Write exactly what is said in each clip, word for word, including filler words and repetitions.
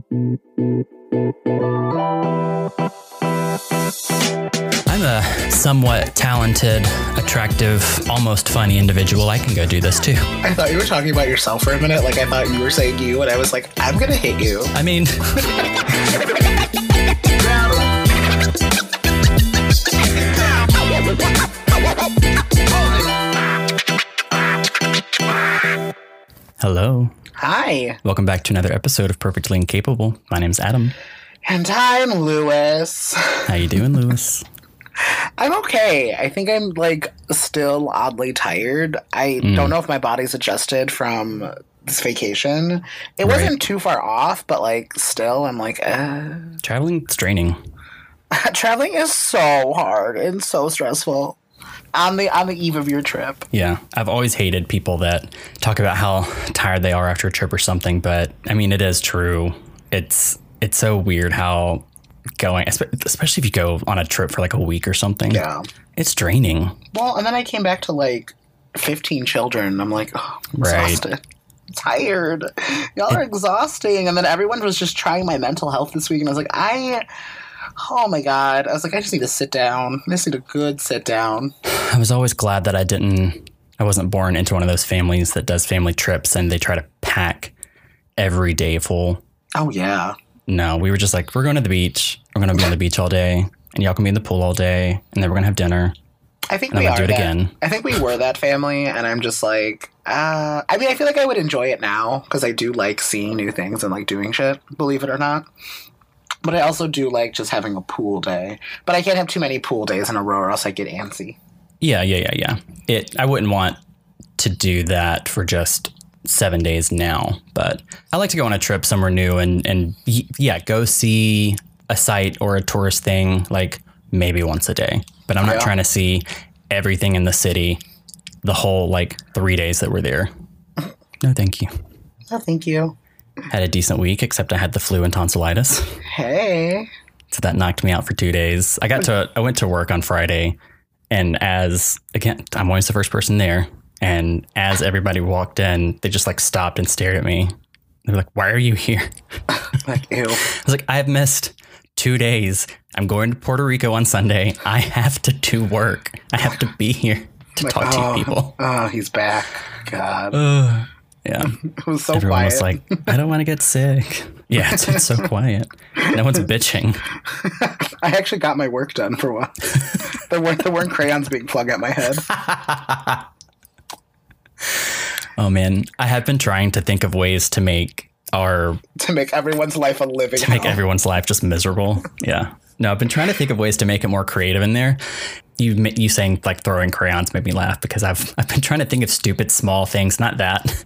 I'm a somewhat talented, attractive, almost funny individual. I can go do this too. I thought you were talking about yourself for a minute. Like I thought you were saying you, and I was like, I'm gonna hit you. I mean... Hello. Hi. Welcome back to another episode of Perfectly Incapable. My name's Adam. And I'm Lewis. How you doing, Lewis? I'm okay. I think I'm like still oddly tired. I mm. don't know if my body's adjusted from this vacation. It right. wasn't too far off, but like still I'm like, uh. Traveling's draining. Traveling is so hard and so stressful. On the on the eve of your trip. Yeah. I've always hated people that talk about how tired they are after a trip or something, but I mean it is true. It's it's so weird how going, especially if you go on a trip for like a week or something. Yeah. It's draining. Well, and then I came back to like fifteen children and I'm like, oh, I'm right. exhausted. Tired. Y'all are it, exhausting. And then everyone was just trying my mental health this week and I was like, I Oh my God. I was like, I just need to sit down. I just need a good sit down. I was always glad that I didn't, I wasn't born into one of those families that does family trips and they try to pack every day full. Oh yeah. No, we were just like, we're going to the beach. We're going to be on the beach all day and y'all can be in the pool all day and then we're going to have dinner. I think we are do it that, again. I think we were that family and I'm just like, uh, I mean, I feel like I would enjoy it now because I do like seeing new things and like doing shit, believe it or not. But I also do like just having a pool day. But I can't have too many pool days in a row or else I get antsy. Yeah, yeah, yeah, yeah. It. I wouldn't want to do that for just seven days now. But I like to go on a trip somewhere new and, and yeah, go see a site or a tourist thing like maybe once a day. But I'm not yeah. trying to see everything in the city the whole like three days that we're there. No, thank you. No, thank you. Had a decent week, except I had the flu and tonsillitis. Hey. So that knocked me out for two days. I got to, I went to work on Friday and as, again, I'm always the first person there. And as everybody walked in, they just like stopped and stared at me. They were like, why are you here? Like, ew. I was like, I've missed two days. I'm going to Puerto Rico on Sunday. I have to do work. I have to be here to like, talk oh, to you people. Oh, he's back. God. Uh, Yeah. It was so Everyone quiet. Was like, I don't want to get sick. Yeah, it's, it's so quiet. No one's bitching. I actually got my work done for once. There weren't there weren't crayons being plugged at my head. Oh man, I have been trying to think of ways to make our to make everyone's life a living to hell. Make everyone's life just miserable. Yeah. No, I've been trying to think of ways to make it more creative in there. You you saying like throwing crayons made me laugh because I've I've been trying to think of stupid small things, not that,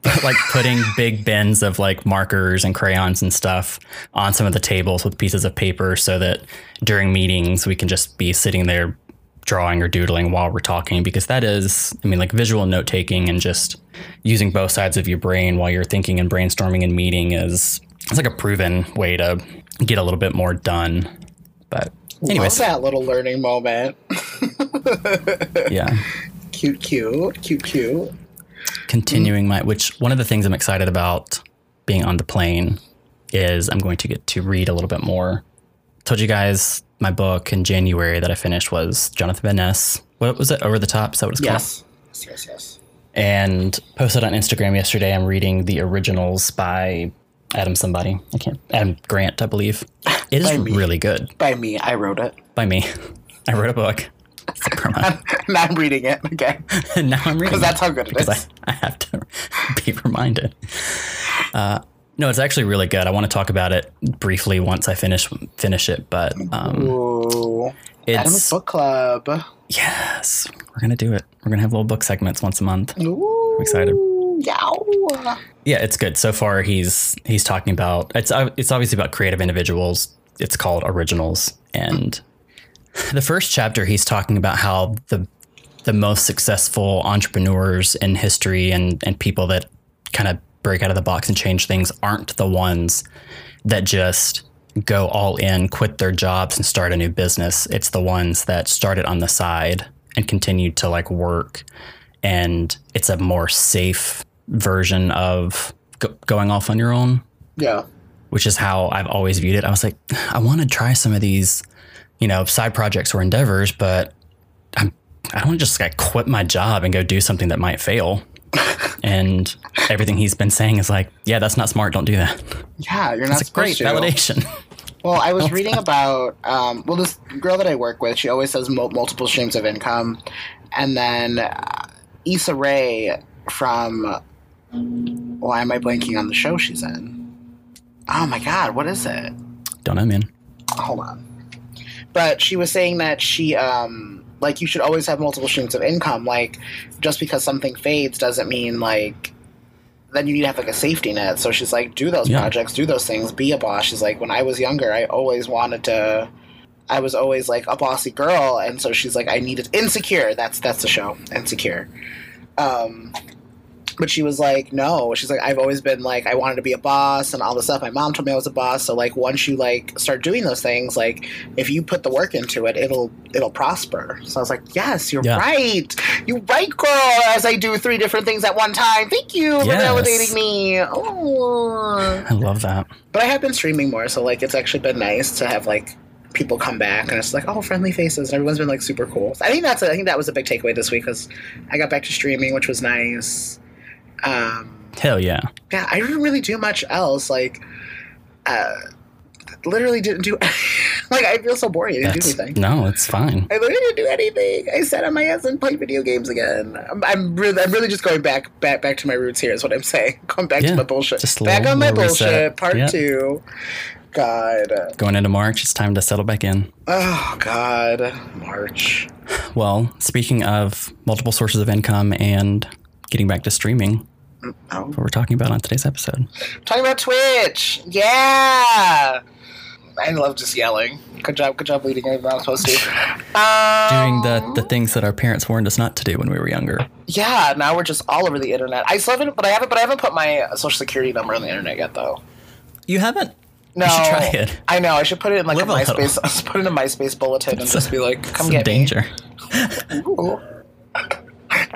but like putting big bins of like markers and crayons and stuff on some of the tables with pieces of paper so that during meetings we can just be sitting there drawing or doodling while we're talking because that is, I mean, like visual note taking and just using both sides of your brain while you're thinking and brainstorming and meeting is it's like a proven way to get a little bit more done, but. Anyways. Love that little learning moment. Yeah. Cute, cute, cute, cute. Continuing my, which one of the things I'm excited about being on the plane is I'm going to get to read a little bit more. Told you guys my book in January that I finished was Jonathan Van Ness. What was it? Over the Top? Is that what it's yes. called? Yes, yes, yes. And posted on Instagram yesterday. I'm reading The Originals by Adam somebody. I can't. Adam Grant, I believe. It is really good. By me. I wrote it. By me. I wrote a book. Now I'm reading it. Okay. Now I'm reading it. Because that's how good it is. I, I have to be reminded. Uh, no, it's actually really good. I want to talk about it briefly once I finish finish it. But um, Ooh, it's, Adam's book club. Yes. We're going to do it. We're going to have little book segments once a month. Ooh. I'm excited. Yeah. Yeah, it's good. So far, he's he's talking about it's it's obviously about creative individuals. It's called Originals, and the first chapter he's talking about how the the most successful entrepreneurs in history and and people that kind of break out of the box and change things aren't the ones that just go all in, quit their jobs, and start a new business. It's the ones that started on the side and continued to like work. And it's a more safe version of go- going off on your own. Yeah. which is how I've always viewed it. I was like, I want to try some of these, you know, side projects or endeavors, but I'm, I don't want to just like quit my job and go do something that might fail. And everything he's been saying is like, yeah, that's not smart. Don't do that. Yeah, you're not it's supposed to. It's a great validation. Well, I was reading about, um, well, this girl that I work with, she always says mo- multiple streams of income. And then uh, Issa Rae from, why am I blanking on the show she's in? Oh, my God. What is it? Don't know, man. Hold on. But she was saying that she, um, like, you should always have multiple streams of income. Like, just because something fades doesn't mean, like, then you need to have, like, a safety net. So she's like, do those yeah. projects, do those things, be a boss. She's like, when I was younger, I always wanted to – I was always, like, a bossy girl. And so she's like, I needed – Insecure. That's that's the show, Insecure. Um, but she was like, no. She's like, I've always been, like, I wanted to be a boss and all this stuff. My mom told me I was a boss. So, like, once you, like, start doing those things, like, if you put the work into it, it'll it'll prosper. So I was like, yes, you're yeah. right. You're right, girl, as I do three different things at one time. Thank you for yes. validating me. Oh. I love that. But I have been streaming more, so, like, it's actually been nice to have, like, people come back and it's like, oh, friendly faces, and everyone's been, like, super cool. So I think that's a, I think that was a big takeaway this week, because I got back to streaming, which was nice. Um, Hell yeah. Yeah, I didn't really do much else. Like, uh, literally didn't do – like, I feel so boring. I didn't That's, do anything. No, it's fine. I literally didn't do anything. I sat on my ass and played video games again. I'm, I'm, really, I'm really just going back back, back to my roots here is what I'm saying. Going back yeah, to my bullshit. Back little, on my bullshit, reset. part yep. two. God. Going into March, it's time to settle back in. Oh, God. March. Well, speaking of multiple sources of income and – getting back to streaming, oh. what we're talking about on today's episode. Talking about Twitch! Yeah! I love just yelling. Good job, good job leading everyone I'm supposed to. Um, Doing the, the things that our parents warned us not to do when we were younger. Yeah, now we're just all over the internet. I still haven't, but I haven't, but I haven't put my social security number on the internet yet, though. You haven't? No. You should try it. I know, I should put it in like Live a MySpace, I'll just put it in a MySpace bulletin it's and just a, be like, come get danger. me. Ooh.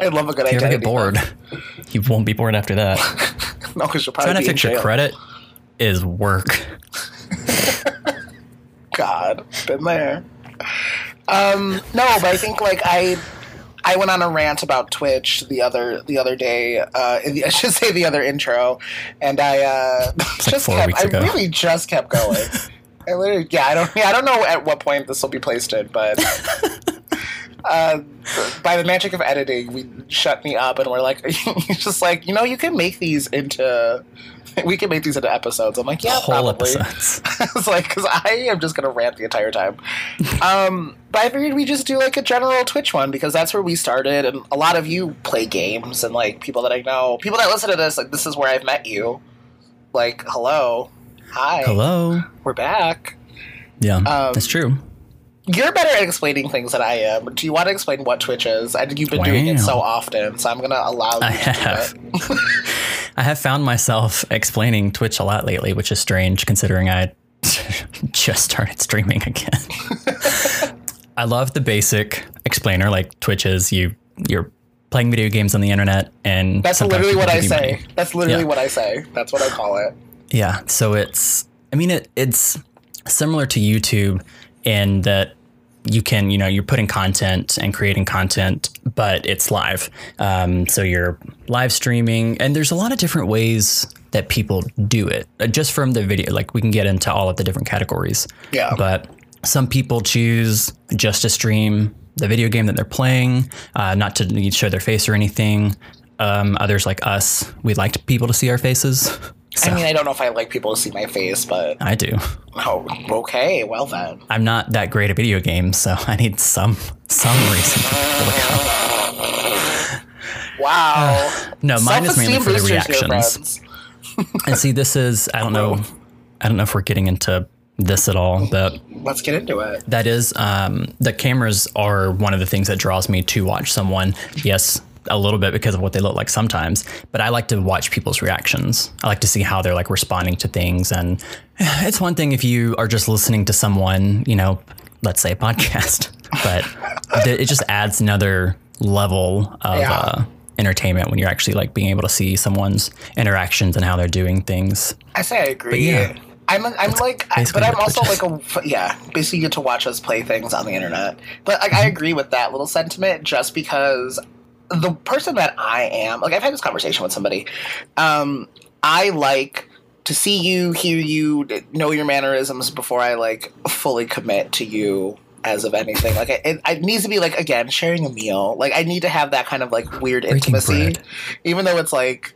I love a good idea. You're going to get bored. You won't be bored after that. No, because you'll probably be in jail. Trying to fix your credit is work. God, been there. Um, no, but I think like I I went on a rant about Twitch the other the other day. Uh, in the, I should say the other intro, and I uh, just like kept. I really just kept going. I literally, yeah, I don't. Yeah, I don't know at what point this will be placed in, but. Uh, by the magic of editing, we shut me up and we're like, just like, you know, you can make these into, we can make these into episodes. I'm like, yeah, whole probably. Episodes. I was like, because I am just going to rant the entire time. Um, but I figured we just do like a general Twitch one because that's where we started. And a lot of you play games and like people that I know, people that listen to this, like this is where I've met you. Like, hello. Hi. Hello. We're back. Yeah, um, that's true. You're better at explaining things than I am. Do you want to explain what Twitch is? I think you've been wow. doing it so often, so I'm going to allow you I to have. do it. I have found myself explaining Twitch a lot lately, which is strange considering I just started streaming again. I love the basic explainer, like Twitch is you, you're playing video games on the internet. and That's literally what I say. Money. That's literally yeah. what I say. That's what I call it. Yeah, so it's, I mean, it, it's similar to YouTube in that you can, you know, you're putting content and creating content, but it's live. Um, so you're live streaming and there's a lot of different ways that people do it uh, just from the video. Like we can get into all of the different categories, yeah. but some people choose just to stream the video game that they're playing, uh, not to show their face or anything. Um, others like us, we like people to see our faces. So. I mean, I don't know if I like people to see my face, but... I do. Oh, okay. Well, then. I'm not that great at video games, so I need some some reason to look up. Wow. Uh, no, mine is mainly for the reactions. And see, this is... I don't know I don't know if we're getting into this at all, but... Let's get into it. That is... Um, the cameras are one of the things that draws me to watch someone. Yes, a little bit because of what they look like sometimes, but I like to watch people's reactions. I like to see how they're like responding to things. And it's one thing if you are just listening to someone, you know, let's say a podcast, but it just adds another level of yeah. uh, entertainment when you're actually like being able to see someone's interactions and how they're doing things. I say I agree. But yeah. I'm a, I'm that's like, but I'm also like a yeah. Basically, you get to watch us play things on the internet. But like, mm-hmm. I agree with that little sentiment, just because the person that I am, like, I've had this conversation with somebody. Um, I like to see you, hear you, know your mannerisms before I like fully commit to you as of anything. Like, it, it, it needs to be like, again, sharing a meal. Like, I need to have that kind of like weird intimacy, even though it's like,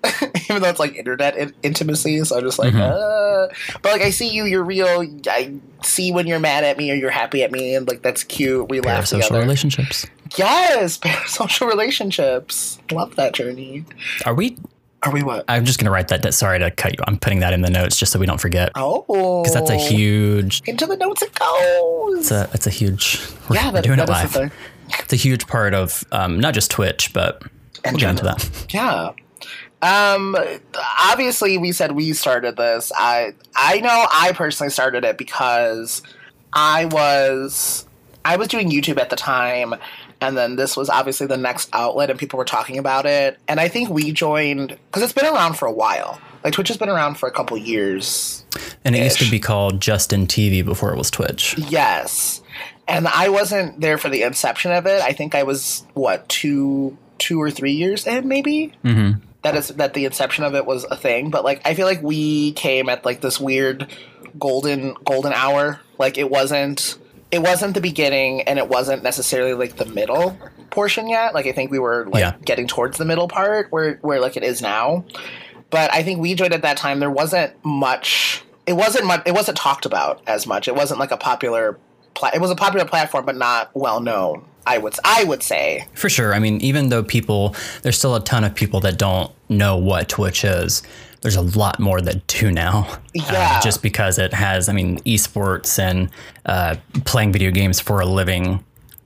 even though it's like internet in- intimacy. So I'm just like, mm-hmm. uh. but like, I see you, you're real. I see when you're mad at me or you're happy at me, and like, that's cute. We laugh together. Social relationships. Yes, parasocial relationships. Love that journey. Are we? Are we what? I'm just going to write that. Sorry to cut you. I'm putting that in the notes just so we don't forget. Oh. Because that's a huge... Into the notes it goes. It's a, it's a huge... We're, yeah, that, we're doing that it live. Something. It's a huge part of um, not just Twitch, but and we'll get into that. Yeah. Um, obviously, we said we started this. I I know I personally started it because I was I was doing YouTube at the time. And then this was obviously the next outlet, and people were talking about it. And I think we joined because it's been around for a while. Like, Twitch has been around for a couple years. And it used to be called Justin dot T V before it was Twitch. Yes. And I wasn't there for the inception of it. I think I was, what, two two or three years in, maybe? Mm-hmm. That is that the inception of it was a thing. But, like, I feel like we came at, like, this weird golden golden hour. Like, it wasn't... It wasn't the beginning, and it wasn't necessarily, like, the middle portion yet. Like, I think we were, like, yeah. getting towards the middle part where, where, like, it is now. But I think we joined at that time. There wasn't much – it wasn't much, it wasn't talked about as much. It wasn't, like, a popular pla- – it was a popular platform but not well-known, I would, I would say. For sure. I mean, even though people – there's still a ton of people that don't know what Twitch is. There's a lot more that do now, yeah. uh, just because it has, I mean, esports and uh, playing video games for a living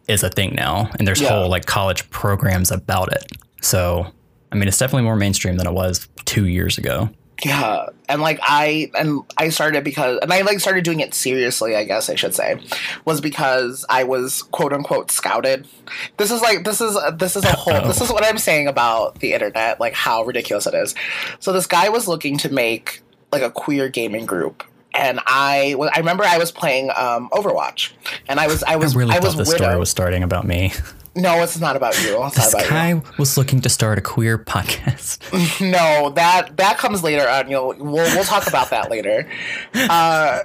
is a thing now. And there's yeah. whole like college programs about it. So, I mean, it's definitely more mainstream than it was two years ago. Yeah. And like I and I started because and I like started doing it seriously, I guess I should say, was because I was, quote unquote, scouted. This is like this is this is a whole this is what I'm saying about the internet, like how ridiculous it is. So this guy was looking to make like a queer gaming group. And I, I remember I was playing um, Overwatch, and I was I was I really I thought this story was starting about me. No, it's not about you. It's this not about guy you. was looking to start a queer podcast. No, that that comes later on. You'll we'll we'll talk about that later. Uh,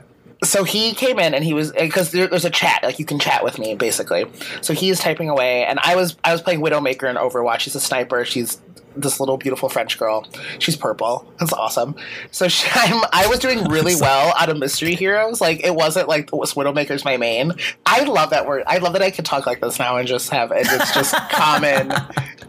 so he came in and he was because there, there's a chat, like you can chat with me basically. So he is typing away, and I was I was playing Widowmaker in Overwatch. She's a sniper. She's this little beautiful French girl. She's purple. That's awesome. So she, I'm, I was doing really well out of Mystery Heroes. Like, it wasn't like Widowmaker's my main. I love that word. I love that I can talk like this now and just have it. It's just common.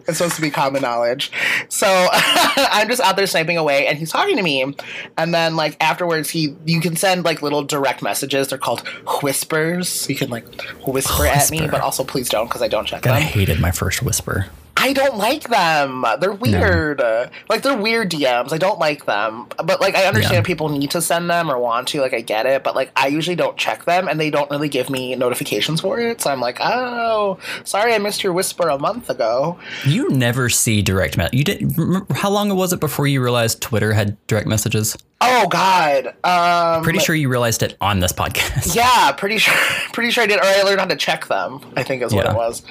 It's supposed to be common knowledge. So I'm just out there sniping away, and he's talking to me. And then, like, afterwards, he you can send, like, little direct messages. They're called whispers. You can, like, whisper, whisper. at me, but also please don't, because I don't check God, them. I hated my first whisper. I don't like them. They're weird. No. Like, they're weird D Ms. I don't like them. But, like, I understand yeah. people need to send them or want to. Like, I get it. But, like, I usually don't check them, and they don't really give me notifications for it. So I'm like, oh, sorry I missed your whisper a month ago. You never see direct message. You didn't. How long was it before you realized Twitter had direct messages? Oh, God. Um, pretty sure you realized it on this podcast. Yeah, pretty sure. Pretty sure I did. Or I learned how to check them, I think is what yeah. it was.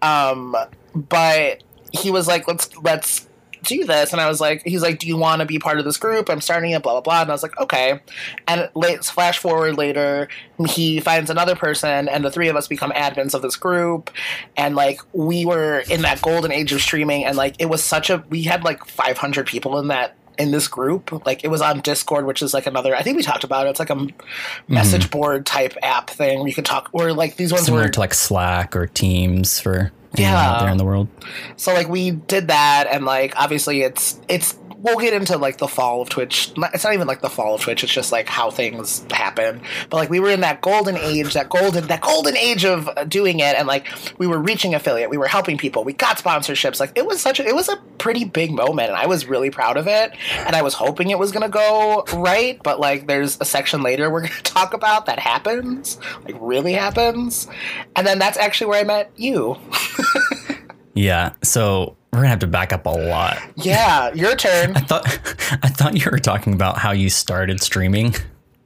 Um... But he was like, let's let's do this. And I was like, he's like, do you want to be part of this group? I'm starting it, blah, blah, blah. And I was like, okay. And late, flash forward later, he finds another person, and the three of us become admins of this group. And, like, we were in that golden age of streaming. And, like, it was such a – we had, like, five hundred people in that in this group. Like, it was on Discord, which is, like, another – I think we talked about it. It's, like, a message mm-hmm. board type app thing where you could talk – or, like, these ones Similar were – Similar to, like, Slack or Teams for – Yeah, out there in the world. So like we did that, and like obviously it's it's we'll get into like the fall of Twitch. It's not even like the fall of Twitch. It's just like how things happen. But like we were in that golden age, that golden that golden age of doing it, and like we were reaching affiliate, we were helping people, we got sponsorships. Like it was such a, it was a pretty big moment, and I was really proud of it. And I was hoping it was gonna go right, but like there's a section later we're gonna talk about that happens, like really happens, and then that's actually where I met you. Yeah, so we're gonna have to back up a lot. Yeah, your turn. I thought I thought you were talking about how you started streaming.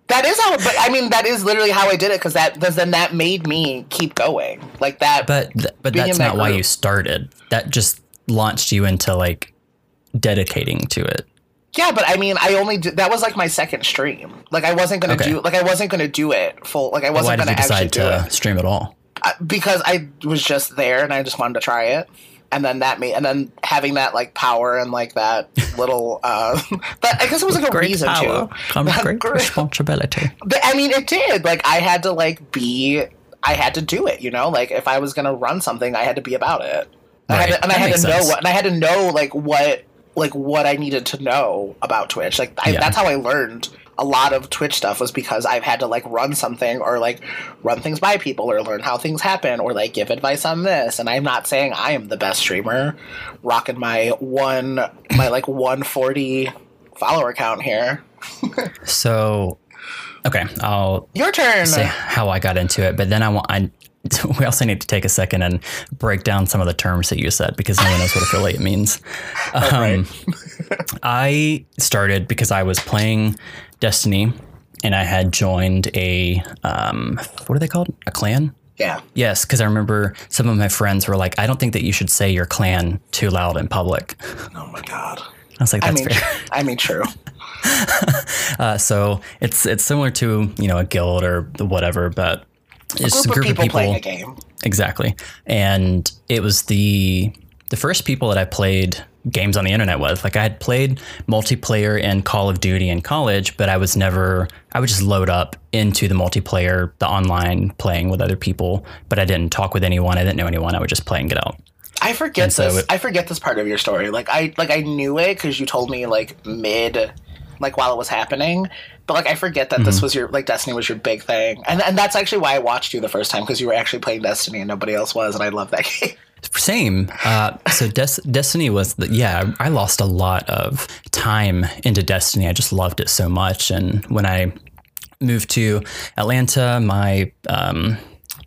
That is how, but I mean, that is literally how I did it, because that, cause then that made me keep going like that. But th- but that's not why you started. That just launched you into like dedicating to it. Yeah, but I mean, I only did, that was like my second stream. Like I wasn't gonna okay. do like I wasn't gonna do it full. Like I wasn't gonna actually do it. Why did you decide to stream at all? Uh, because I was just there and I just wanted to try it. And then that made, and then having that like power and like that little, uh, that I guess it was like a reason to. Comes great responsibility. But I mean, it did. Like I had to like be, I had to do it. You know, like if I was gonna run something, I had to be about it. Right. I had to, and that I had to sense. know what, and I had to know like what, like what I needed to know about Twitch. Like I, yeah. that's how I learned a lot of Twitch stuff, was because I've had to like run something or like run things by people or learn how things happen or like give advice on this. And I'm not saying I am the best streamer rocking my one, my like one forty follower count here. So, okay. I'll your turn. Say how I got into it, but then I want, I, we also need to take a second and break down some of the terms that you said, because no one knows what affiliate means. Um, I started because I was playing Destiny and I had joined a, um, what are they called? A clan? Yeah. Yes. Cause I remember some of my friends were like, I don't think that you should say your clan too loud in public. Oh my God. I was like, that's I mean, fair. I mean, true. uh, so it's, it's similar to, you know, a guild or whatever, but it's a group, a group of, people of people playing a game. Exactly. And it was the the first people that I played games on the internet with. Like I had played multiplayer in Call of Duty in college, but I was never, I would just load up into the multiplayer, the online playing with other people, but I didn't talk with anyone. I didn't know anyone. I would just play and get out. I forget so this. It, I forget this part of your story. Like I, like I knew it because you told me like mid, like while it was happening. But like I forget that mm-hmm. this was your like Destiny was your big thing, and and that's actually why I watched you the first time, because you were actually playing Destiny and nobody else was, and I love that game. Same. Uh, so Des- Destiny was the, yeah. I lost a lot of time into Destiny. I just loved it so much, and when I moved to Atlanta, my um,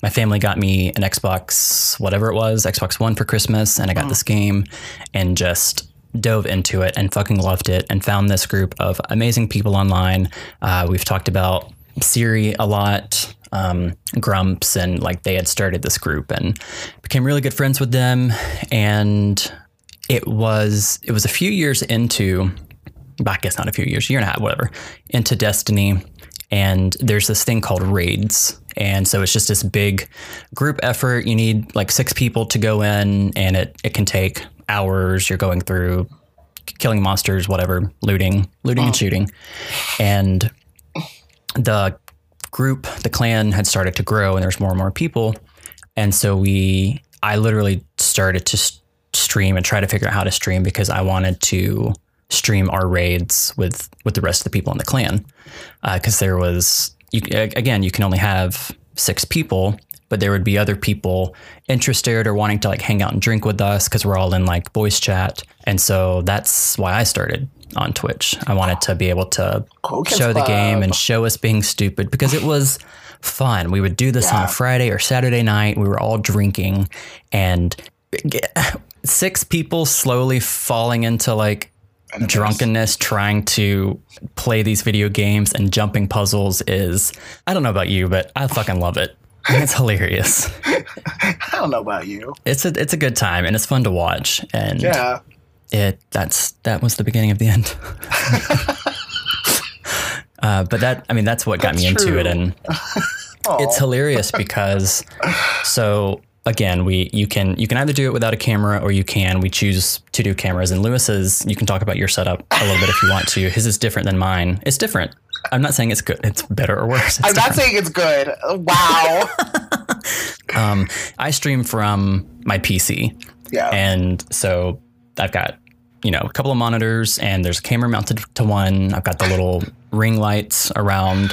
my family got me an Xbox, whatever it was, Xbox One for Christmas, and I got oh. this game, and just dove into it and fucking loved it, and found this group of amazing people online. Uh, we've talked about Siri a lot, um, Grumps, and like they had started this group and became really good friends with them. And it was, it was a few years into, I guess not a few years, year and a half, whatever, into Destiny. And there's this thing called raids. And so it's just this big group effort. You need like six people to go in, and it, it can take hours. You're going through killing monsters, whatever, looting, looting oh. and shooting. And the group, the clan had started to grow, and there's more and more people. And so we, I literally started to st- stream and try to figure out how to stream, because I wanted to stream our raids with, with the rest of the people in the clan. Uh, cause there was, you, again, you can only have six people, but there would be other people interested or wanting to like hang out and drink with us, because we're all in like voice chat. And so that's why I started on Twitch. I wanted to be able to cool show the game and show us being stupid, because it was fun. We would do this yeah. on a Friday or Saturday night. We were all drinking, and six people slowly falling into like drunkenness, trying to play these video games and jumping puzzles is, I don't know about you, but I fucking love it. It's hilarious. I don't know about you. It's a it's a good time, and it's fun to watch. And yeah, it that's that was the beginning of the end. uh, but that I mean that's what got that's me true. into it, and it's hilarious because so again we you can you can either do it without a camera, or you can we choose to do cameras. And Lewis's, you can talk about your setup a little bit if you want to. His is different than mine. It's different. I'm not saying it's good. It's better or worse. It's I'm different. not saying it's good. Wow. um, I stream from my P C. Yeah. And so I've got, you know, a couple of monitors, and there's a camera mounted to one. I've got the little ring lights around,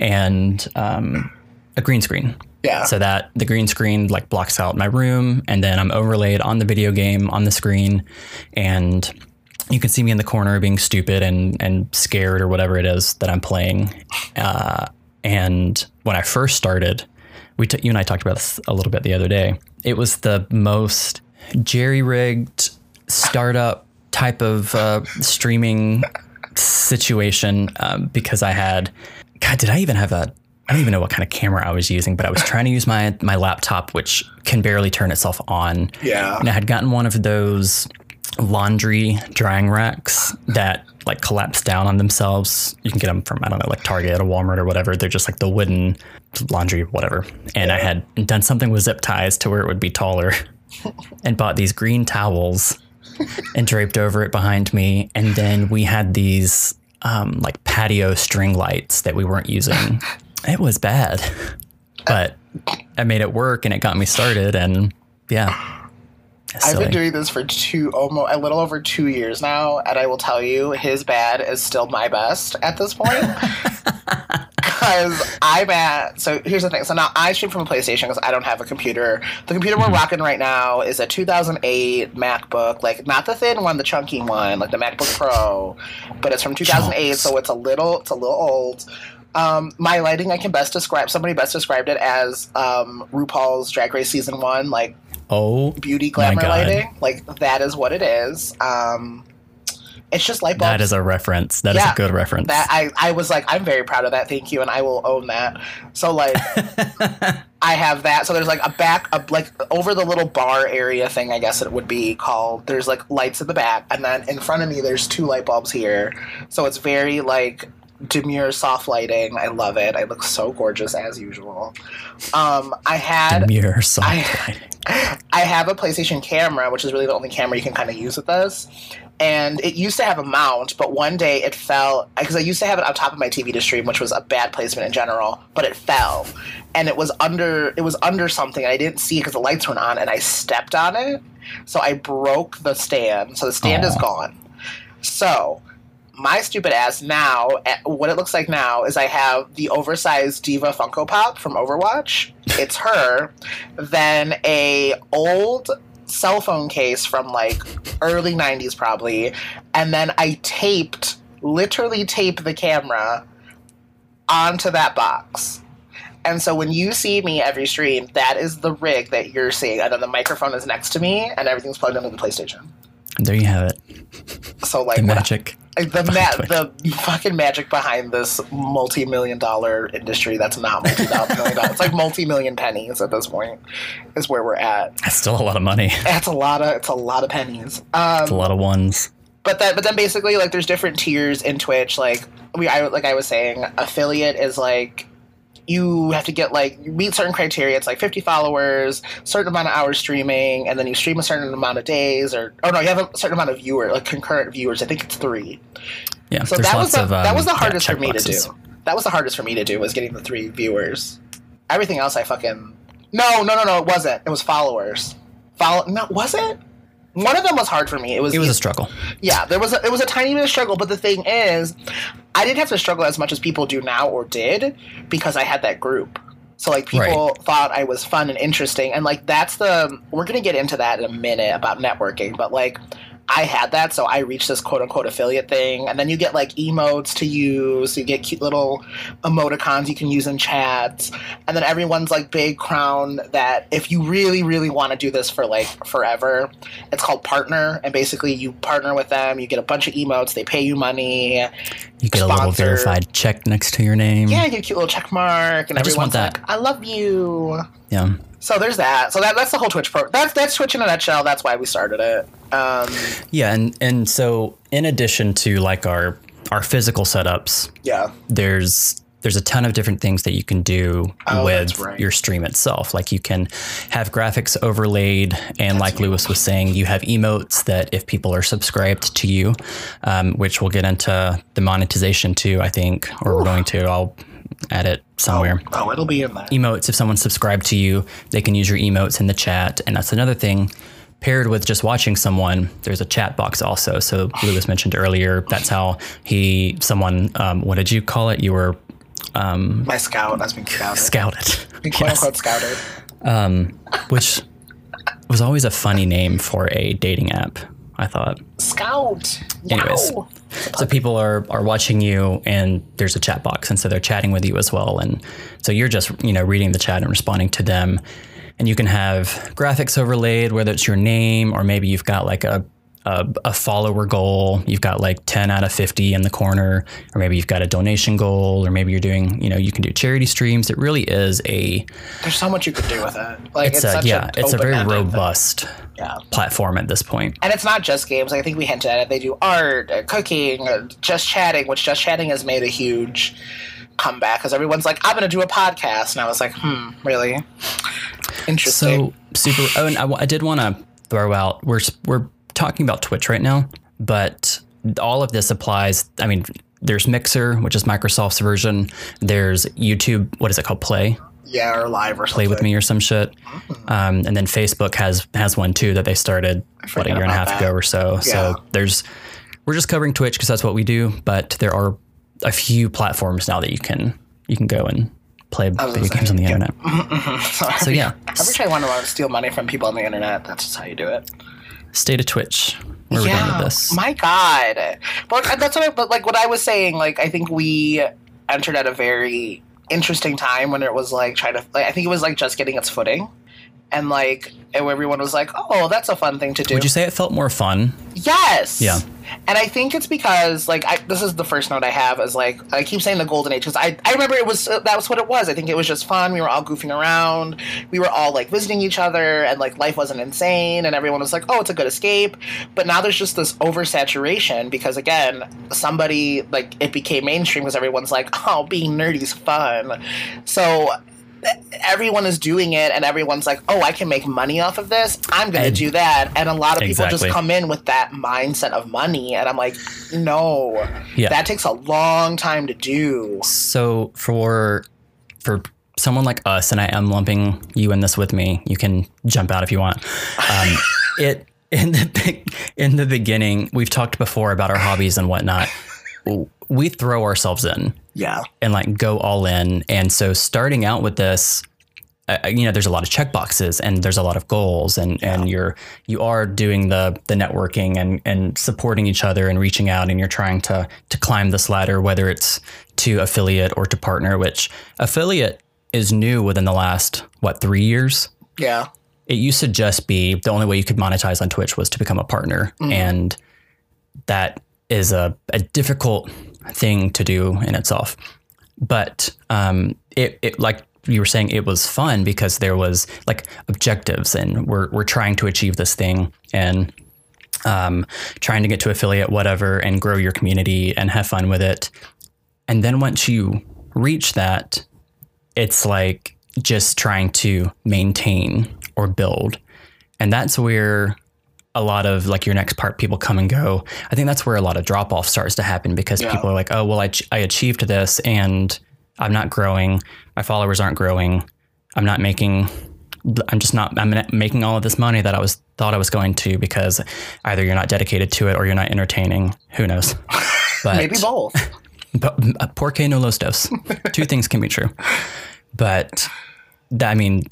and um, a green screen. Yeah. So that the green screen like blocks out my room, and then I'm overlaid on the video game on the screen, and you can see me in the corner being stupid and, and scared or whatever it is that I'm playing. Uh, and when I first started, we t- you and I talked about this a little bit the other day. It was the most jerry-rigged startup type of uh, streaming situation um, because I had God, did I even have a, I don't even know what kind of camera I was using, but I was trying to use my, my laptop, which can barely turn itself on. Yeah. And I had gotten one of those laundry drying racks that like collapse down on themselves. You can get them from, I don't know, like Target or Walmart or whatever. They're just like the wooden laundry, whatever. And yeah. I had done something with zip ties to where it would be taller and bought these green towels and draped over it behind me. And then we had these um, like patio string lights that we weren't using. It was bad, but I made it work and it got me started. And yeah. I've been doing this for two, almost a little over two years now, and I will tell you, his bad is still my best at this point. Because I'm at, so here's the thing. So now I stream from a PlayStation because I don't have a computer. The computer we're rocking right now is a two thousand eight MacBook, like not the thin one, the chunky one, like the MacBook Pro, but it's from two thousand eight, so it's a little, it's a little old. Um, my lighting, I can best describe. Somebody best described it as um, RuPaul's Drag Race season one, like. Oh, beauty glamour lighting, like that is what it is. Um, it's just light bulbs. That is a reference. That yeah, is a good reference. That I, I was like, I'm very proud of that. Thank you, and I will own that. So like, I have that. So there's like a back, a, like over the little bar area thing, I guess it would be called. There's like lights at the back, and then in front of me, there's two light bulbs here. So it's very like. Demure soft lighting. I love it. I look so gorgeous as usual. Um, I had demure soft I, lighting. I have a PlayStation camera, which is really the only camera you can kind of use with this. And it used to have a mount, but one day it fell because I used to have it on top of my T V to stream, which was a bad placement in general. But it fell, and it was under it was under something. And I didn't see it because the lights weren't on, and I stepped on it, so I broke the stand. So the stand Aww. Is gone. So. My stupid ass now, what it looks like now is I have the oversized D.Va Funko Pop from Overwatch. It's her. Then a old cell phone case from like early nineties probably. And then I taped, literally taped the camera onto that box. And so when you see me every stream, that is the rig that you're seeing. And then the microphone is next to me and everything's plugged into the PlayStation. There you have it. So like the magic. I, the ma- the fucking magic behind this multi-million dollar industry that's not multi-million dollars. It's like multi-million pennies at this point is where we're at. That's still a lot of money. That's a lot of it's a lot of pennies. Um it's a lot of ones. But that but then basically like there's different tiers in Twitch. Like we I like I was saying, affiliate is like you have to get like you meet certain criteria. It's like fifty followers, certain amount of hours streaming, and then you stream a certain amount of days, or oh no, you have a certain amount of viewer, like concurrent viewers. I think it's three. Yeah. So that was the, of, um, that was the hardest yeah, for me boxes. to do. That was the hardest for me to do was getting the three viewers. Everything else, I fucking no no no no. It wasn't. It was followers. Follow no was it? One of them was hard for me. It was. It was a struggle. Yeah, there was. A, it was a tiny bit of struggle, but the thing is, I didn't have to struggle as much as people do now or did because I had that group. So like people right. thought I was fun and interesting, and like that's the. We're gonna get into that in a minute about networking, but like. I had that, so I reached this quote-unquote affiliate thing, and then you get, like, emotes to use, you get cute little emoticons you can use in chats, and then everyone's, like, big crown that if you really, really want to do this for, like, forever, it's called partner, and basically you partner with them, you get a bunch of emotes, they pay you money. You get sponsor. A little verified check next to your name. Yeah, you get a cute little check mark, and I everyone's like, I love you. Yeah. So there's that. So that that's the whole Twitch pro. That's that's Twitch in a nutshell. That's why we started it. Um, yeah, and and so in addition to like our our physical setups, yeah, there's there's a ton of different things that you can do oh, with right. your stream itself. Like you can have graphics overlaid, and that's like new. Lewis was saying, you have emotes that if people are subscribed to you, um, which we'll get into the monetization too, I think, or Ooh. We're going to. I'll. At it somewhere. Oh, oh, it'll be in there. Emotes. If someone subscribed to you, they can use your emotes in the chat. And that's another thing paired with just watching someone. There's a chat box also. So Lewis mentioned earlier, that's how he, someone, um, what did you call it? You were, um, my scout has been scouted. Scouted. Been quote yes. unquote scouted. Um, which was always a funny name for a dating app. I thought scout. Anyways, no. So people are, are watching you and there's a chat box. And so they're chatting with you as well. And so you're just, you know, reading the chat and responding to them and you can have graphics overlaid, whether it's your name or maybe you've got like a, a, a follower goal. You've got like ten out of fifty in the corner, or maybe you've got a donation goal, or maybe you're doing, you know, you can do charity streams. It really is a, there's so much you could do with it. Like, it's, it's a, such yeah, a it's a very robust yeah. platform at this point. And it's not just games. Like, I think we hinted at it. They do art, cooking, just chatting, which just chatting has made a huge comeback because everyone's like, I'm going to do a podcast. And I was like, Hmm, really? Interesting. So super. Oh, and I, I did want to throw out, we're, we're talking about Twitch right now, but all of this applies. I mean, there's Mixer, which is Microsoft's version. There's YouTube. What is it called? Play. Yeah. Or Live or something. Play with me or some shit. Mm-hmm. Um, and then Facebook has, has one too, that they started what, a year and a half that. ago or so. Yeah. So there's, we're just covering Twitch because that's what we do, but there are a few platforms now that you can, you can go and play video games on the internet. So yeah. Every time I want to steal money from people on the internet, that's just how you do it. State of Twitch. Where yeah, we're going with this. My God. But that's what I, but like what I was saying, like, I think we entered at a very interesting time when it was like trying to, like, I think it was like just getting its footing. And like, and everyone was like, oh, that's a fun thing to do. Would you say it felt more fun? Yes. Yeah. And I think it's because, like, I, this is the first note I have is, like, I keep saying the golden age because I, I remember it was, that was what it was. I think it was just fun. We were all goofing around. We were all, like, visiting each other and, like, life wasn't insane. And everyone was like, oh, it's a good escape. But now there's just this oversaturation because, again, somebody, like, it became mainstream because everyone's like, oh, being nerdy is fun. So everyone is doing it and everyone's like, oh, I can make money off of this. I'm going to do that. And a lot of exactly. people just come in with that mindset of money. And I'm like, no, yeah. that takes a long time to do. So for, for someone like us, and I am lumping you in this with me, you can jump out if you want. Um, it in the, in the beginning, we've talked before about our hobbies and whatnot. We throw ourselves in. Yeah. And like go all in. And so starting out with this, uh, you know, there's a lot of checkboxes and there's a lot of goals and, yeah. and you're, you are doing the the networking and, and supporting each other and reaching out and you're trying to, to climb this ladder, whether it's to affiliate or to partner, which affiliate is new within the last, what, three years? Yeah. It used to just be the only way you could monetize on Twitch was to become a partner. Mm-hmm. And that is a, a difficult thing to do in itself. But um, it, it, like you were saying, it was fun because there was like objectives and we're, we're trying to achieve this thing and um, trying to get to affiliate, whatever, and grow your community and have fun with it. And then once you reach that, it's like just trying to maintain or build. And that's where a lot of like your next part people come and go. I think that's where a lot of drop off starts to happen because yeah. people are like, oh, well, I, ch- I achieved this and I'm not growing. My followers aren't growing. I'm not making, I'm just not, I'm making all of this money that I was thought I was going to because either you're not dedicated to it or you're not entertaining. Who knows? But, maybe both. But, por que no los dos? Two things can be true. But that, I mean,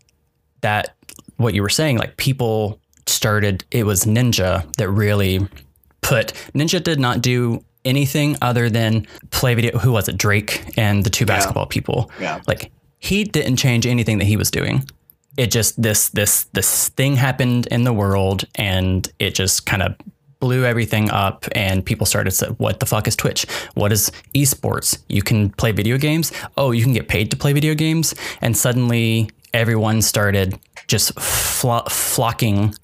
that what you were saying, like people started, it was Ninja that really put, Ninja did not do anything other than play video. Who was it? Drake and the two basketball yeah. people. Yeah. Like he didn't change anything that he was doing. It just, this, this, this thing happened in the world and it just kind of blew everything up and people started to say, what the fuck is Twitch? What is esports? You can play video games. Oh, you can get paid to play video games. And suddenly everyone started just flo- flocking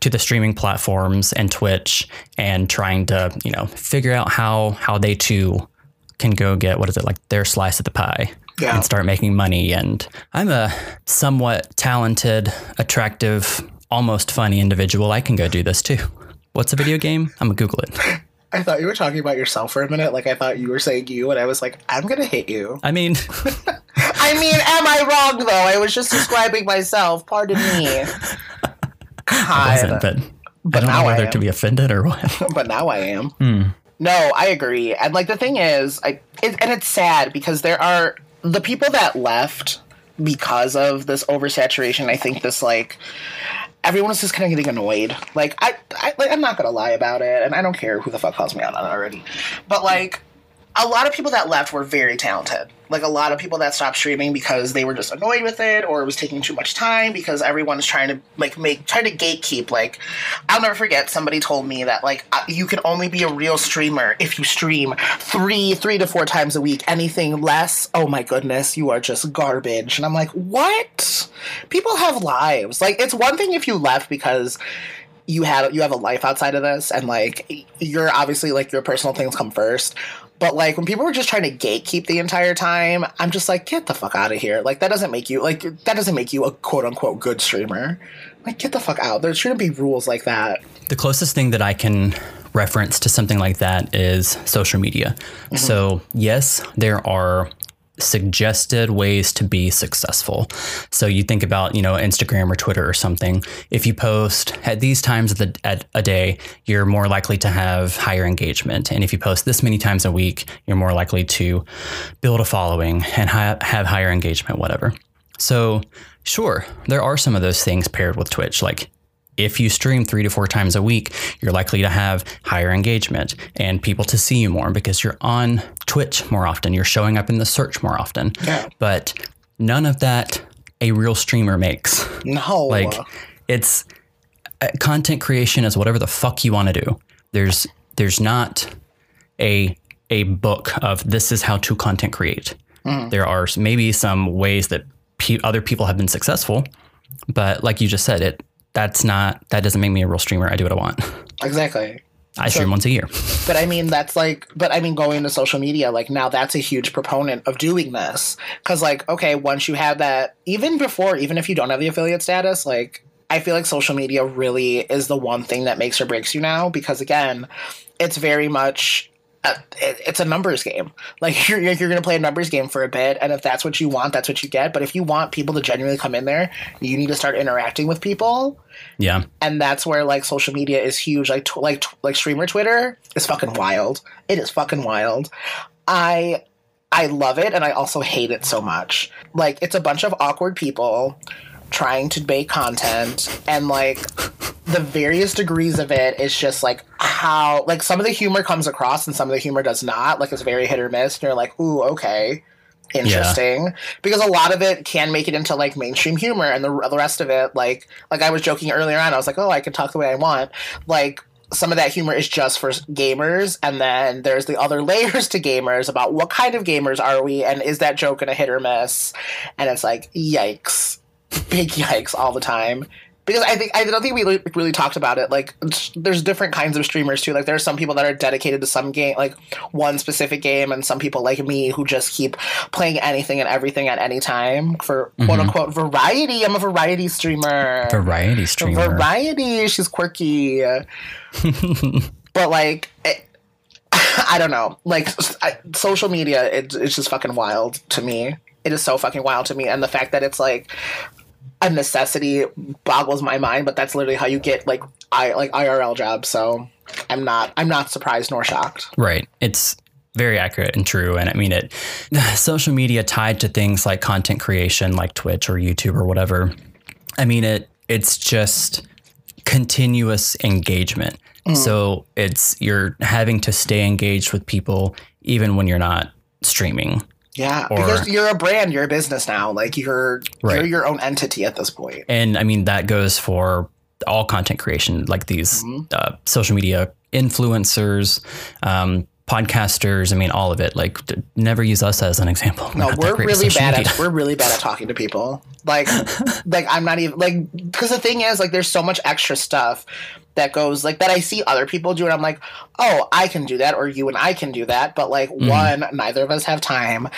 to the streaming platforms and Twitch and trying to, you know, figure out how, how they too can go get, what is it, like their slice of the pie yeah. and start making money. And I'm a somewhat talented, attractive, almost funny individual. I can go do this too. What's a video game? I'm gonna Google it. I thought you were talking about yourself for a minute. Like I thought you were saying you, and I was like, I'm going to hit you. I mean, I mean, am I wrong though? I was just describing myself. Pardon me. God. But, but, but I don't now know whether to be offended or what. But now I am. Hmm. No, I agree. And like, the thing is, I, it, and it's sad because there are the people that left because of this oversaturation. I think this, like, everyone's just kind of getting annoyed. Like, I, I, like, I'm not going to lie about it, and I don't care who the fuck calls me out on it already. But, like, a lot of people that left were very talented. like a lot of people that stopped streaming because they were just annoyed with it, or it was taking too much time because everyone is trying to like make trying to gatekeep. Like, I'll never forget, somebody told me that like you can only be a real streamer if you stream three three to four times a week. Anything less, oh my goodness, you are just garbage. And I'm like, what? People have lives. Like, it's one thing if you left because you had you have a life outside of this, and like you're obviously like your personal things come first. But, like, when people were just trying to gatekeep the entire time, I'm just like, get the fuck out of here. Like, that doesn't make you, like, that doesn't make you a quote-unquote good streamer. Like, get the fuck out. There shouldn't be rules like that. The closest thing that I can reference to something like that is social media. Mm-hmm. So, yes, there are suggested ways to be successful. So you think about, you know, Instagram or Twitter or something. If you post at these times of the at a day, you're more likely to have higher engagement. And if you post this many times a week, you're more likely to build a following and ha- have higher engagement, whatever. So sure, there are some of those things paired with Twitch. Like, if you stream three to four times a week, you're likely to have higher engagement and people to see you more because you're on Twitch more often. You're showing up in the search more often. Yeah. But none of that a real streamer makes. No. Like, it's uh, content creation is whatever the fuck you want to do. There's there's not a a book of this is how to content create. Mm. There are maybe some ways that pe- other people have been successful, but like you just said, it. That's not, that doesn't make me a real streamer. I do what I want. Exactly. I stream so, once a year. But I mean, that's like, but I mean, going to social media, like now that's a huge proponent of doing this. Cause like, okay, once you have that, even before, even if you don't have the affiliate status, like I feel like social media really is the one thing that makes or breaks you now. Because again, it's very much, a, it, it's a numbers game. Like you're, you're going to play a numbers game for a bit. And if that's what you want, that's what you get. But if you want people to genuinely come in there, you need to start interacting with people. Yeah. And that's where like social media is huge. Like, tw- like, tw- like streamer Twitter is fucking wild. It is fucking wild. I, I love it. And I also hate it so much. Like, it's a bunch of awkward people trying to make content, and like the various degrees of it is just like how, like some of the humor comes across and some of the humor does not. Like, it's very hit or miss. And you're like, ooh, okay. Interesting. Yeah. Because a lot of it can make it into like mainstream humor, and the, the rest of it, like like I was joking earlier on, I was like, oh, I can talk the way I want. Like, some of that humor is just for gamers, and then there's the other layers to gamers about what kind of gamers are we, and is that joke in a hit or miss? And it's like, yikes. Big yikes all the time. Because I think I don't think we really, really talked about it. Like, there's different kinds of streamers too. Like, there are some people that are dedicated to some game, like one specific game, and some people like me who just keep playing anything and everything at any time for mm-hmm. quote unquote variety. I'm a variety streamer. Variety streamer. Variety. She's quirky. But like, it, I don't know. Like, I, social media, it, it's just fucking wild to me. It is so fucking wild to me, and the fact that it's like a necessity boggles my mind, but that's literally how you get like I like I R L jobs. So I'm not I'm not surprised nor shocked. Right. It's very accurate and true. And I mean, it social media tied to things like content creation, like Twitch or YouTube or whatever. I mean, it it's just continuous engagement. Mm. So it's you're having to stay engaged with people even when you're not streaming. Yeah, or, because you're a brand, you're a business now. Like, you're right. You're your own entity at this point. And I mean, that goes for all content creation, like these mm-hmm. uh, social media influencers, um, podcasters. I mean, all of it. Like, d- never use us as an example. We're no, we're really bad media. at we're really bad at talking to people. Like, like I'm not even like because the thing is, like, there's so much extra stuff that goes like that I see other people do, and I'm like, oh, I can do that, or you and I can do that, but like mm. one, neither of us have time.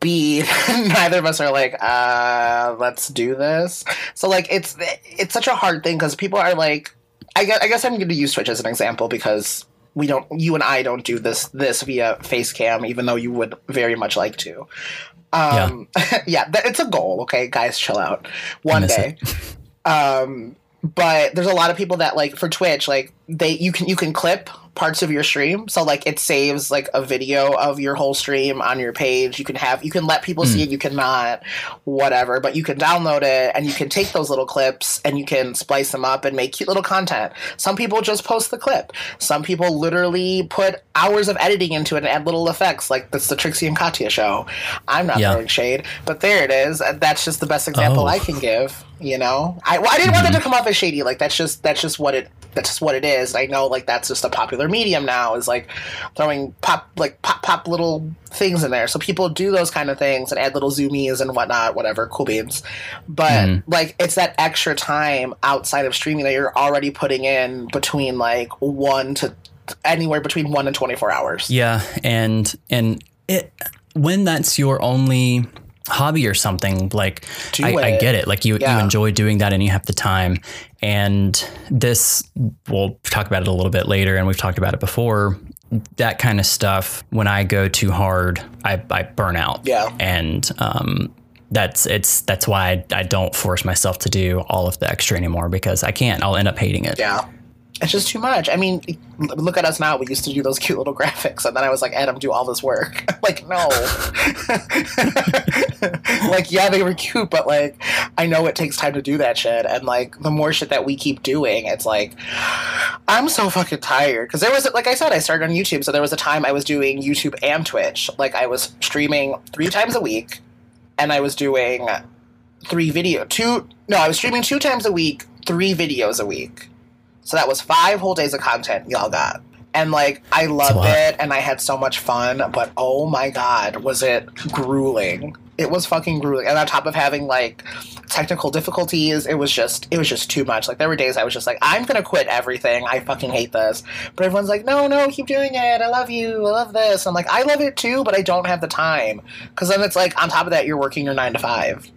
B, neither of us are like, uh, let's do this. So like it's it's such a hard thing because people are like, I guess I guess I'm going to use Twitch as an example because we don't, you and I don't do this this via face cam, even though you would very much like to. Um, yeah, yeah th- it's a goal. Okay, guys, chill out. One day. Um. But there's a lot of people that like for Twitch, like they you can you can clip parts of your stream. So like it saves like a video of your whole stream on your page. You can have, you can let people mm. see it. You can not, whatever, but you can download it and you can take those little clips and you can splice them up and make cute little content. Some people just post the clip. Some people literally put hours of editing into it and add little effects. Like that's the Trixie and Katya show. I'm not yeah. throwing shade, but there it is. That's just the best example oh. I can give. You know, I, well, I didn't want mm-hmm. it to come off as shady. Like that's just that's just what it that's just what it is. I know, like that's just a popular medium now. Is like throwing pop like pop pop little things in there. So people do those kind of things and add little zoomies and whatnot, whatever, cool beans. But mm-hmm. like it's that extra time outside of streaming that you're already putting in between like one to anywhere between one and twenty-four hours. Yeah, and and it when that's your only hobby or something, like I, I get it, like you, yeah. you enjoy doing that and you have the time, and this, we'll talk about it a little bit later, and we've talked about it before, that kind of stuff, when I go too hard I, I burn out, yeah and um that's it's that's why I, I don't force myself to do all of the extra anymore, because I can't. I'll end up hating it. yeah It's just too much. I mean, look at us now. We used to do those cute little graphics, and then I was like, Adam, do all this work. Like, no. Like, yeah, they were cute, but, like, I know it takes time to do that shit. And, like, the more shit that we keep doing, it's like, I'm so fucking tired. Because there was, like I said, I started on YouTube, so there was a time I was doing YouTube and Twitch. Like, I was streaming three times a week, and I was doing three video, two, no, I was streaming two times a week, three videos a week. So that was five whole days of content y'all got. And, like, I loved it, and I had so much fun, but oh my god, was it grueling. It was fucking grueling. And on top of having, like, technical difficulties, it was just it was just too much. Like, there were days I was just like, I'm gonna quit everything. I fucking hate this. But everyone's like, no, no, keep doing it. I love you. I love this. I'm like, I love it too, but I don't have the time. Because then it's like, on top of that, you're working your nine to five.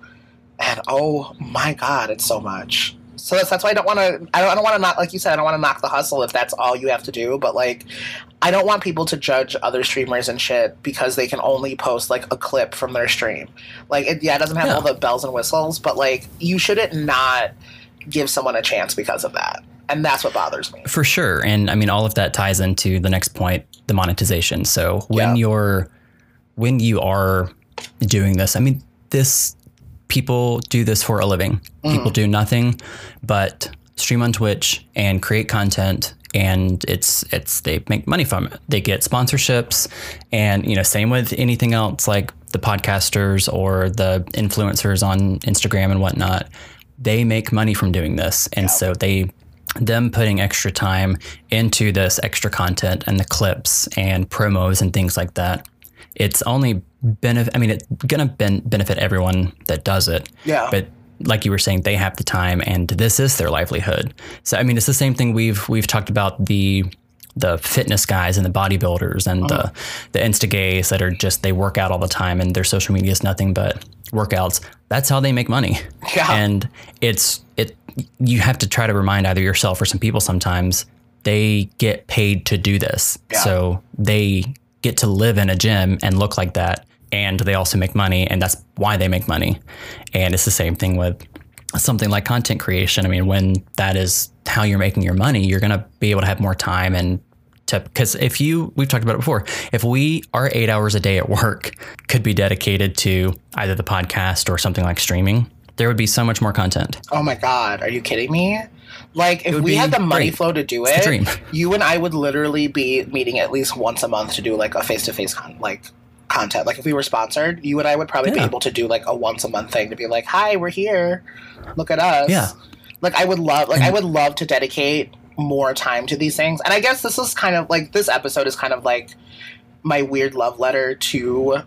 And oh my god, it's so much. So that's, that's why I don't want to, I don't, I don't want to knock, like you said, I don't want to knock the hustle if that's all you have to do. But, like, I don't want people to judge other streamers and shit because they can only post, like, a clip from their stream. Like, it, yeah, it doesn't have yeah. all the bells and whistles, but, like, you shouldn't not give someone a chance because of that. And that's what bothers me. For sure. And, I mean, all of that ties into the next point, the monetization. So when yeah. you're, when you are doing this, I mean, this... people do this for a living. Mm. People do nothing but stream on Twitch and create content, and it's it's they make money from it. They get sponsorships, and, you know, same with anything else, like the podcasters or the influencers on Instagram and whatnot. They make money from doing this, and yeah. so they them putting extra time into this extra content and the clips and promos and things like that. It's only benefit. I mean, it's gonna ben- benefit everyone that does it. Yeah. But like you were saying, they have the time, and this is their livelihood. So I mean, it's the same thing we've we've talked about the the fitness guys and the bodybuilders and oh. the the Insta-gays that are just they work out all the time, and their social media is nothing but workouts. That's how they make money. Yeah. And it's it you have to try to remind either yourself or some people sometimes they get paid to do this. Yeah. So they get to live in a gym and look like that, and they also make money, and that's why they make money. And it's the same thing with something like content creation. I mean, when that is how you're making your money, you're going to be able to have more time and to, because if you, we've talked about it before, if we our eight hours a day at work could be dedicated to either the podcast or something like streaming, there would be so much more content. Oh my God. Are you kidding me? Like, if we had the money great. flow to do it, you and I would literally be meeting at least once a month to do, like, a face-to-face, con- like, content. Like, if we were sponsored, you and I would probably yeah. be able to do, like, a once-a-month thing to be like, hi, we're here. Look at us. Yeah. Like, I would love, like, and- I would love to dedicate more time to these things. And I guess this is kind of, like, this episode is kind of, like, my weird love letter to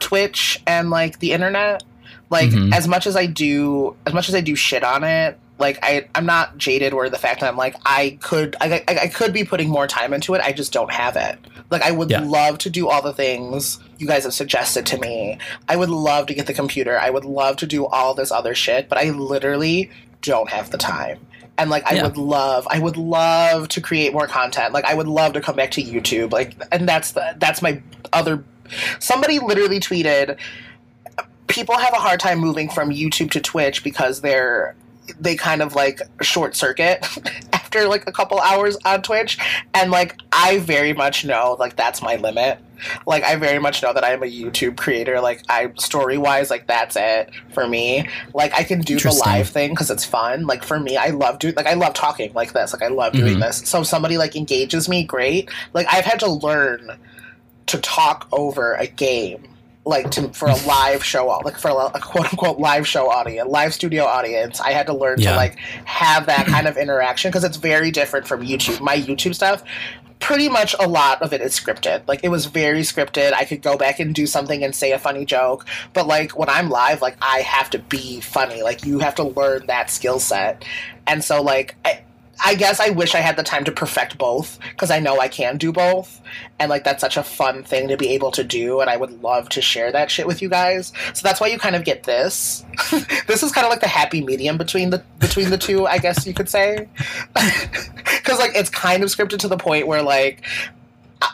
Twitch and, like, the internet. Like, mm-hmm. as much as I do, as much as I do shit on it, like, I, I'm not jaded where the fact that I'm like, I could I, I, I could be putting more time into it. I just don't have it. Like, I would yeah. love to do all the things you guys have suggested to me. I would love to get the computer. I would love to do all this other shit, but I literally don't have the time. And, like, I yeah. would love, I would love to create more content. Like, I would love to come back to YouTube. Like, and that's the, that's my other, somebody literally tweeted, people have a hard time moving from YouTube to Twitch because they're, they kind of, like, short circuit after like a couple hours on Twitch, and like I very much know like that's my limit. Like I very much know that I'm a YouTube creator. Like I story wise, like that's it for me. Like I can do the live thing because it's fun. Like for me, I love doing. Like I love talking like this. Like I love doing mm-hmm. this. So if somebody like engages me, great. Like I've had to learn to talk over a game. Like to for a live show, like for a, a quote unquote live show audience, live studio audience, I had to learn yeah. to like have that kind of interaction because it's very different from YouTube. My YouTube stuff, pretty much a lot of it is scripted. Like it was very scripted. I could go back and do something and say a funny joke, but like when I'm live, like I have to be funny. Like you have to learn that skill set, and so like. I, I guess I wish I had the time to perfect both because I know I can do both. And, like, that's such a fun thing to be able to do. And I would love to share that shit with you guys. So that's why you kind of get this. This is kind of like the happy medium between the between the two, I guess you could say. Because, like, it's kind of scripted to the point where, like,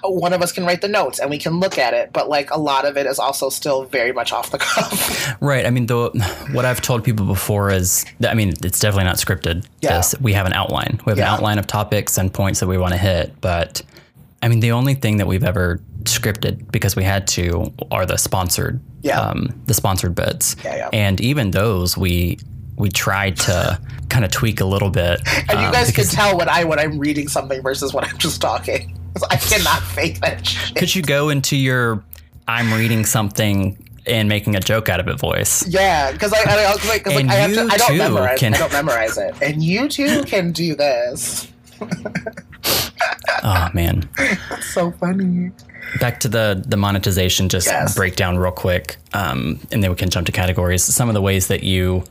one of us can write the notes and we can look at it, but like a lot of it is also still very much off the cuff. Right. I mean, though, what I've told people before is, that, I mean, it's definitely not scripted. Yeah. This. We have an outline. We have yeah. an outline of topics and points that we want to hit. But I mean, the only thing that we've ever scripted because we had to are the sponsored, yeah. um, the sponsored bits. Yeah, yeah. And even those we, we tried to kind of tweak a little bit. And um, you guys can tell when I, when I'm reading something versus when I'm just talking. I cannot fake that shit. Could you go into your I'm reading something and making a joke out of it voice? Yeah, because I, I, like, like, I, have to, I don't memorize can... I don't memorize it. And you too can do this. Oh, man. That's so funny. Back to the, the monetization just yes. breakdown real quick, um, and then we can jump to categories. Some of the ways that you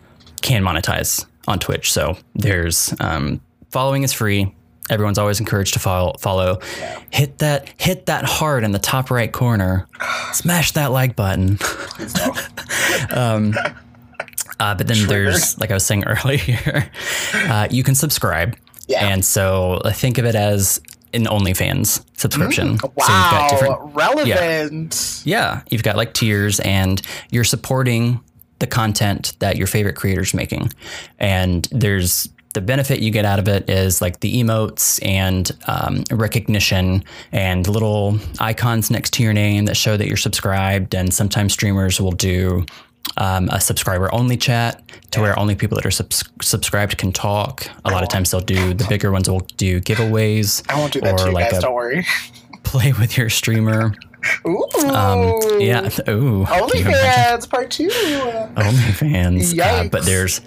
can monetize on Twitch. So there's um, following is free. Everyone's always encouraged to follow. follow. Yeah. Hit that hit that heart in the top right corner. Smash that like button. um, uh, but then Triggered. There's, like I was saying earlier, uh, you can subscribe. Yeah. And so uh, think of it as an OnlyFans subscription. Mm, wow. So you've got different, relevant. Yeah, yeah. You've got like tiers and you're supporting the content that your favorite creator's making. And there's... The benefit you get out of it is like the emotes and um, recognition and little icons next to your name that show that you're subscribed. And sometimes streamers will do um, a subscriber only chat to yeah. where only people that are subs- subscribed can talk. A I lot of times they'll do the bigger ones will do giveaways. I won't do that or to you like guys, don't worry. Play with your streamer. Ooh. Um, yeah. Ooh. OnlyFans part two. OnlyFans. Uh, but there's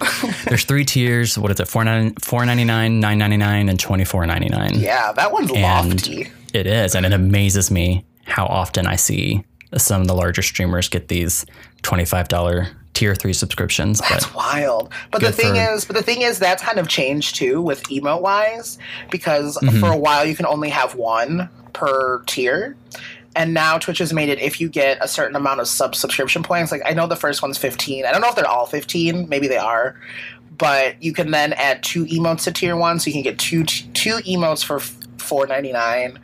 there's three tiers. What is it? four ninety-nine, four ninety-nine, nine ninety-nine, and twenty-four ninety-nine. Yeah, that one's and lofty. It is, and it amazes me how often I see some of the larger streamers get these twenty-five dollars tier three subscriptions. That's but wild. But the thing for, is, but the thing is, that's kind of changed too with emote wise, because mm-hmm. for a while you can only have one per tier. And now Twitch has made it if you get a certain amount of sub-subscription points. Like, I know the first one's fifteen. I don't know if they're all fifteen. Maybe they are. But you can then add two emotes to tier one. So you can get two two emotes for four ninety-nine.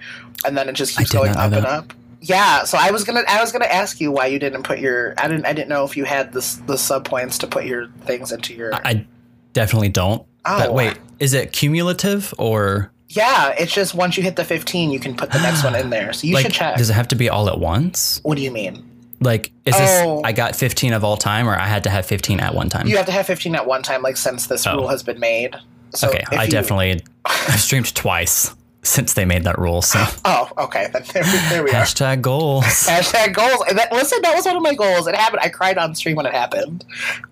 And then it just keeps going up and up. Yeah. So I was gonna I was gonna ask you why you didn't put your I didn't I didn't know if you had the the sub points to put your things into your. I definitely don't. Oh. But wait, is it cumulative or? Yeah, it's just once you hit the fifteen, you can put the next one in there. So you like, should check. Does it have to be all at once? What do you mean? Like, is oh. this I got fifteen of all time or I had to have fifteen at one time? You have to have fifteen at one time, like since this oh. rule has been made. So okay, I you, definitely I've streamed twice since they made that rule. So oh, okay. There, there we are. Hashtag goals. Hashtag goals. And that, listen, that was one of my goals. It happened. I cried on stream when it happened.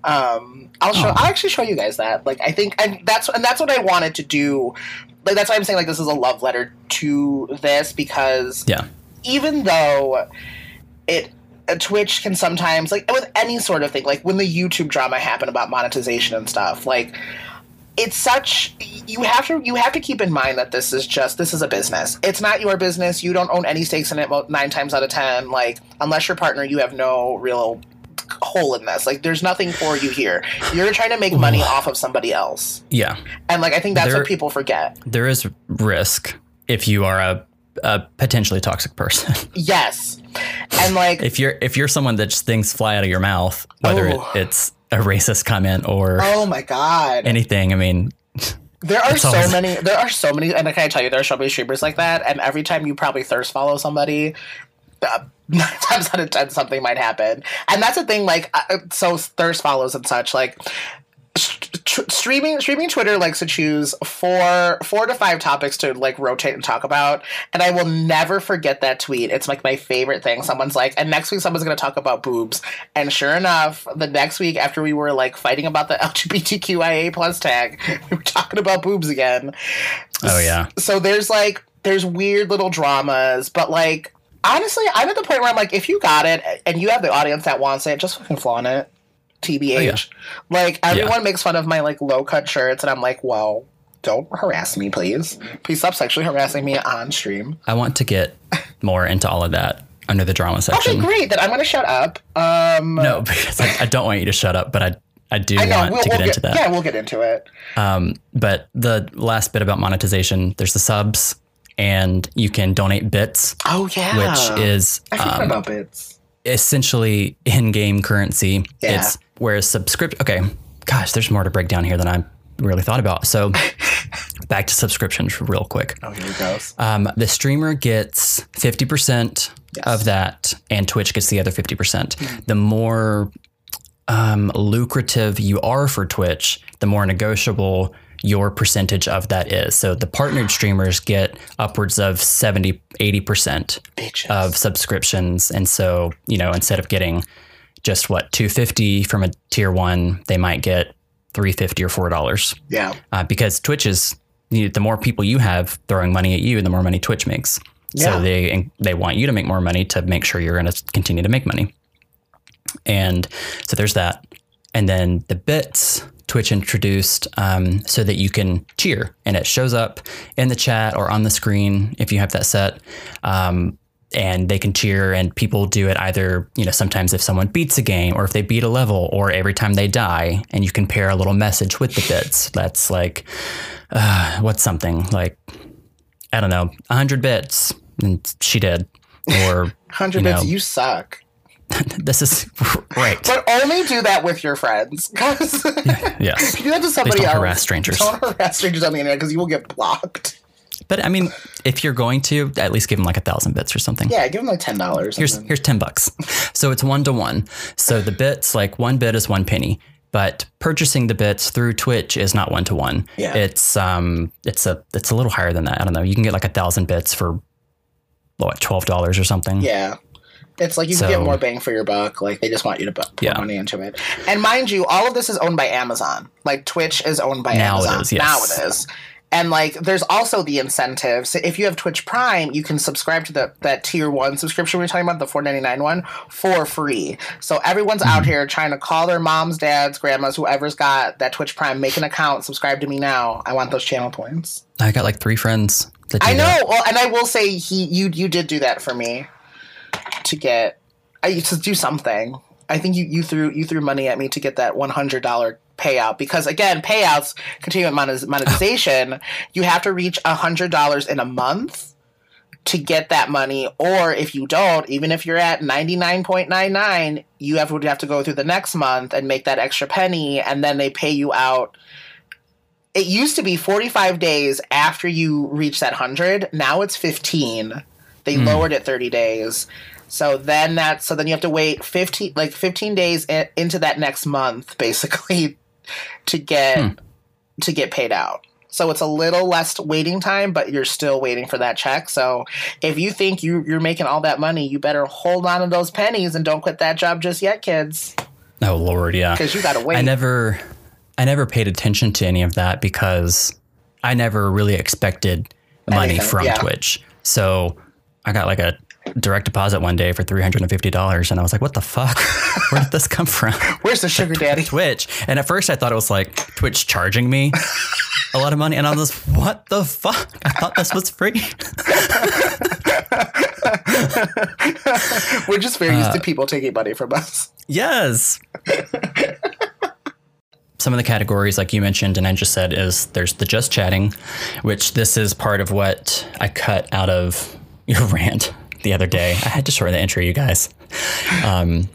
Um, I'll show. Oh. I'll actually show you guys that. Like, I think, and that's and that's what I wanted to do. Like, that's why I'm saying, like, this is a love letter to this, because yeah. even though it Twitch can sometimes, like, with any sort of thing, like, when the YouTube drama happened about monetization and stuff, like, it's such, you have to you have to keep in mind that this is just, this is a business. It's not your business. You don't own any stakes in it nine times out of ten. Like, unless your partner, you have no real hole in this. Like, there's nothing for you here. You're trying to make money off of somebody else. Yeah. And like, I think that's there, what people forget. There is risk if you are a, a potentially toxic person. Yes. And like, if you're, if you're someone that just things fly out of your mouth, whether oh. it, it's a racist comment or, oh my God, anything. I mean, There are so many. There are so many, and I can tell you, there are so many streamers like that. And every time you probably thirst follow somebody, uh, nine times out of ten, something might happen. And that's the thing. Like, uh, so thirst follows and such. Like, tr- streaming, streaming Twitter likes to choose four, four to five topics to like rotate and talk about. And I will never forget that tweet. It's like my favorite thing. Someone's like, and next week someone's going to talk about boobs. And sure enough, the next week after we were like fighting about the L G B T Q I A plus tag, we were talking about boobs again. Oh yeah. So there's like, there's weird little dramas, but like, honestly, I'm at the point where I'm like, if you got it and you have the audience that wants it, just fucking flaunt it. T B H. Oh, yeah. Like, everyone yeah. makes fun of my, like, low-cut shirts, and I'm like, well, don't harass me, please. Please stop sexually harassing me on stream. I want to get more into all of that under the drama section. Okay, great. Then I'm going to shut up. Um, no, because I, I don't want you to shut up, but I I do I know, want we'll, to get we'll into get, that. Yeah, we'll get into it. Um, but the last bit about monetization, there's the subs, and you can donate bits. Oh, yeah. Which is... I forgot um, about bits. Essentially in-game currency. Yeah. It's whereas subscription. Okay, gosh, there's more to break down here than I really thought about. So back to subscriptions real quick. Oh, here it goes. Um, the streamer gets fifty percent yes. of that, and Twitch gets the other fifty percent. Mm-hmm. The more um, lucrative you are for Twitch, the more negotiable your percentage of that is. So the partnered streamers get upwards of seventy, eighty percent Bitches. Of subscriptions. And so, you know, instead of getting just what two fifty from a tier one, they might get three fifty or four dollars. Yeah. Uh, because Twitch is, you know, the more people you have throwing money at you, the more money Twitch makes. Yeah. So they, they want you to make more money to make sure you're going to continue to make money. And so there's that. And then the bits Twitch introduced um, so that you can cheer, and it shows up in the chat or on the screen if you have that set, um, and they can cheer, and people do it either, you know, sometimes if someone beats a game or if they beat a level or every time they die, and you can pair a little message with the bits. That's like, uh, what's something like, I don't know, one hundred bits and she did, or one hundred you know, bits, you suck. This is right. But only do that with your friends. Yes. You do that to somebody else. Don't harass strangers. Don't harass strangers on the internet because you will get blocked. But I mean, if you're going to, at least give them like a thousand bits or something. Yeah, give them like ten dollars. Here's something. Here's ten bucks. So it's one to one. So the bits, like one bit is one penny, but purchasing the bits through Twitch is not one to one. Yeah. It's um, it's a it's a little higher than that. I don't know. You can get like a thousand bits for what, twelve dollars or something. Yeah. It's like you can so, get more bang for your buck. Like, they just want you to put yeah. money into it. And mind you, all of this is owned by Amazon. Like, Twitch is owned by now Amazon. It is, yes. Now it is. And, like, there's also the incentives. If you have Twitch Prime, you can subscribe to the that tier one subscription we were talking about, the four ninety-nine one, for free. So everyone's mm-hmm. out here trying to call their moms, dads, grandmas, whoever's got that Twitch Prime, make an account, subscribe to me now. I want those channel points. I got, like, three friends that I know. That. Well, and I will say he you you did do that for me. To get, I used to do something. I think you, you threw you threw money at me to get that one hundred dollar payout because again, payouts continuing monetization. Oh. You have to reach a hundred dollars in a month to get that money, or if you don't, even if you're at ninety nine point nine nine, you have would have to go through the next month and make that extra penny, and then they pay you out. It used to be forty five days after you reach that hundred. Now it's fifteen. They mm. lowered it thirty days. So then that so then you have to wait fifteen like fifteen days in, into that next month basically to get hmm. to get paid out. So it's a little less waiting time, but you're still waiting for that check. So if you think you you're making all that money, you better hold on to those pennies and don't quit that job just yet, kids. Oh Lord, yeah. Because you gotta wait. I never I never paid attention to any of that because I never really expected money Anything. from yeah. Twitch. So I got like a direct deposit one day for three hundred fifty dollars and I was like, what the fuck? Where did this come from? Where's the sugar daddy? Twitch. And at first I thought it was like Twitch charging me a lot of money. And I was like, what the fuck? I thought this was free. We're just very used uh, to people taking money from us. Yes. Some of the categories, like you mentioned and I just said, is there's the just chatting, which this is part of what I cut out of your rant the other day. I had to shorten the intro, you guys. Um,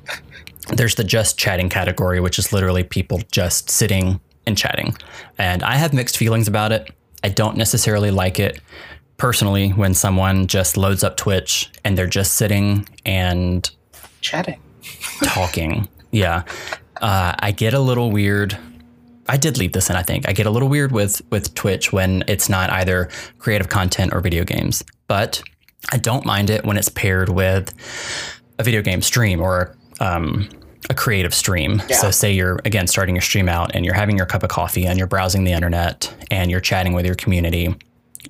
there's the just chatting category, which is literally people just sitting and chatting. And I have mixed feelings about it. I don't necessarily like it personally when someone just loads up Twitch and they're just sitting and chatting, talking. Yeah. Uh, I get a little weird. I did leave this in, I think. I get a little weird with, with Twitch when it's not either creative content or video games. But I don't mind it when it's paired with a video game stream or um, a creative stream. Yeah. So say you're, again, starting your stream out and you're having your cup of coffee and you're browsing the internet and you're chatting with your community.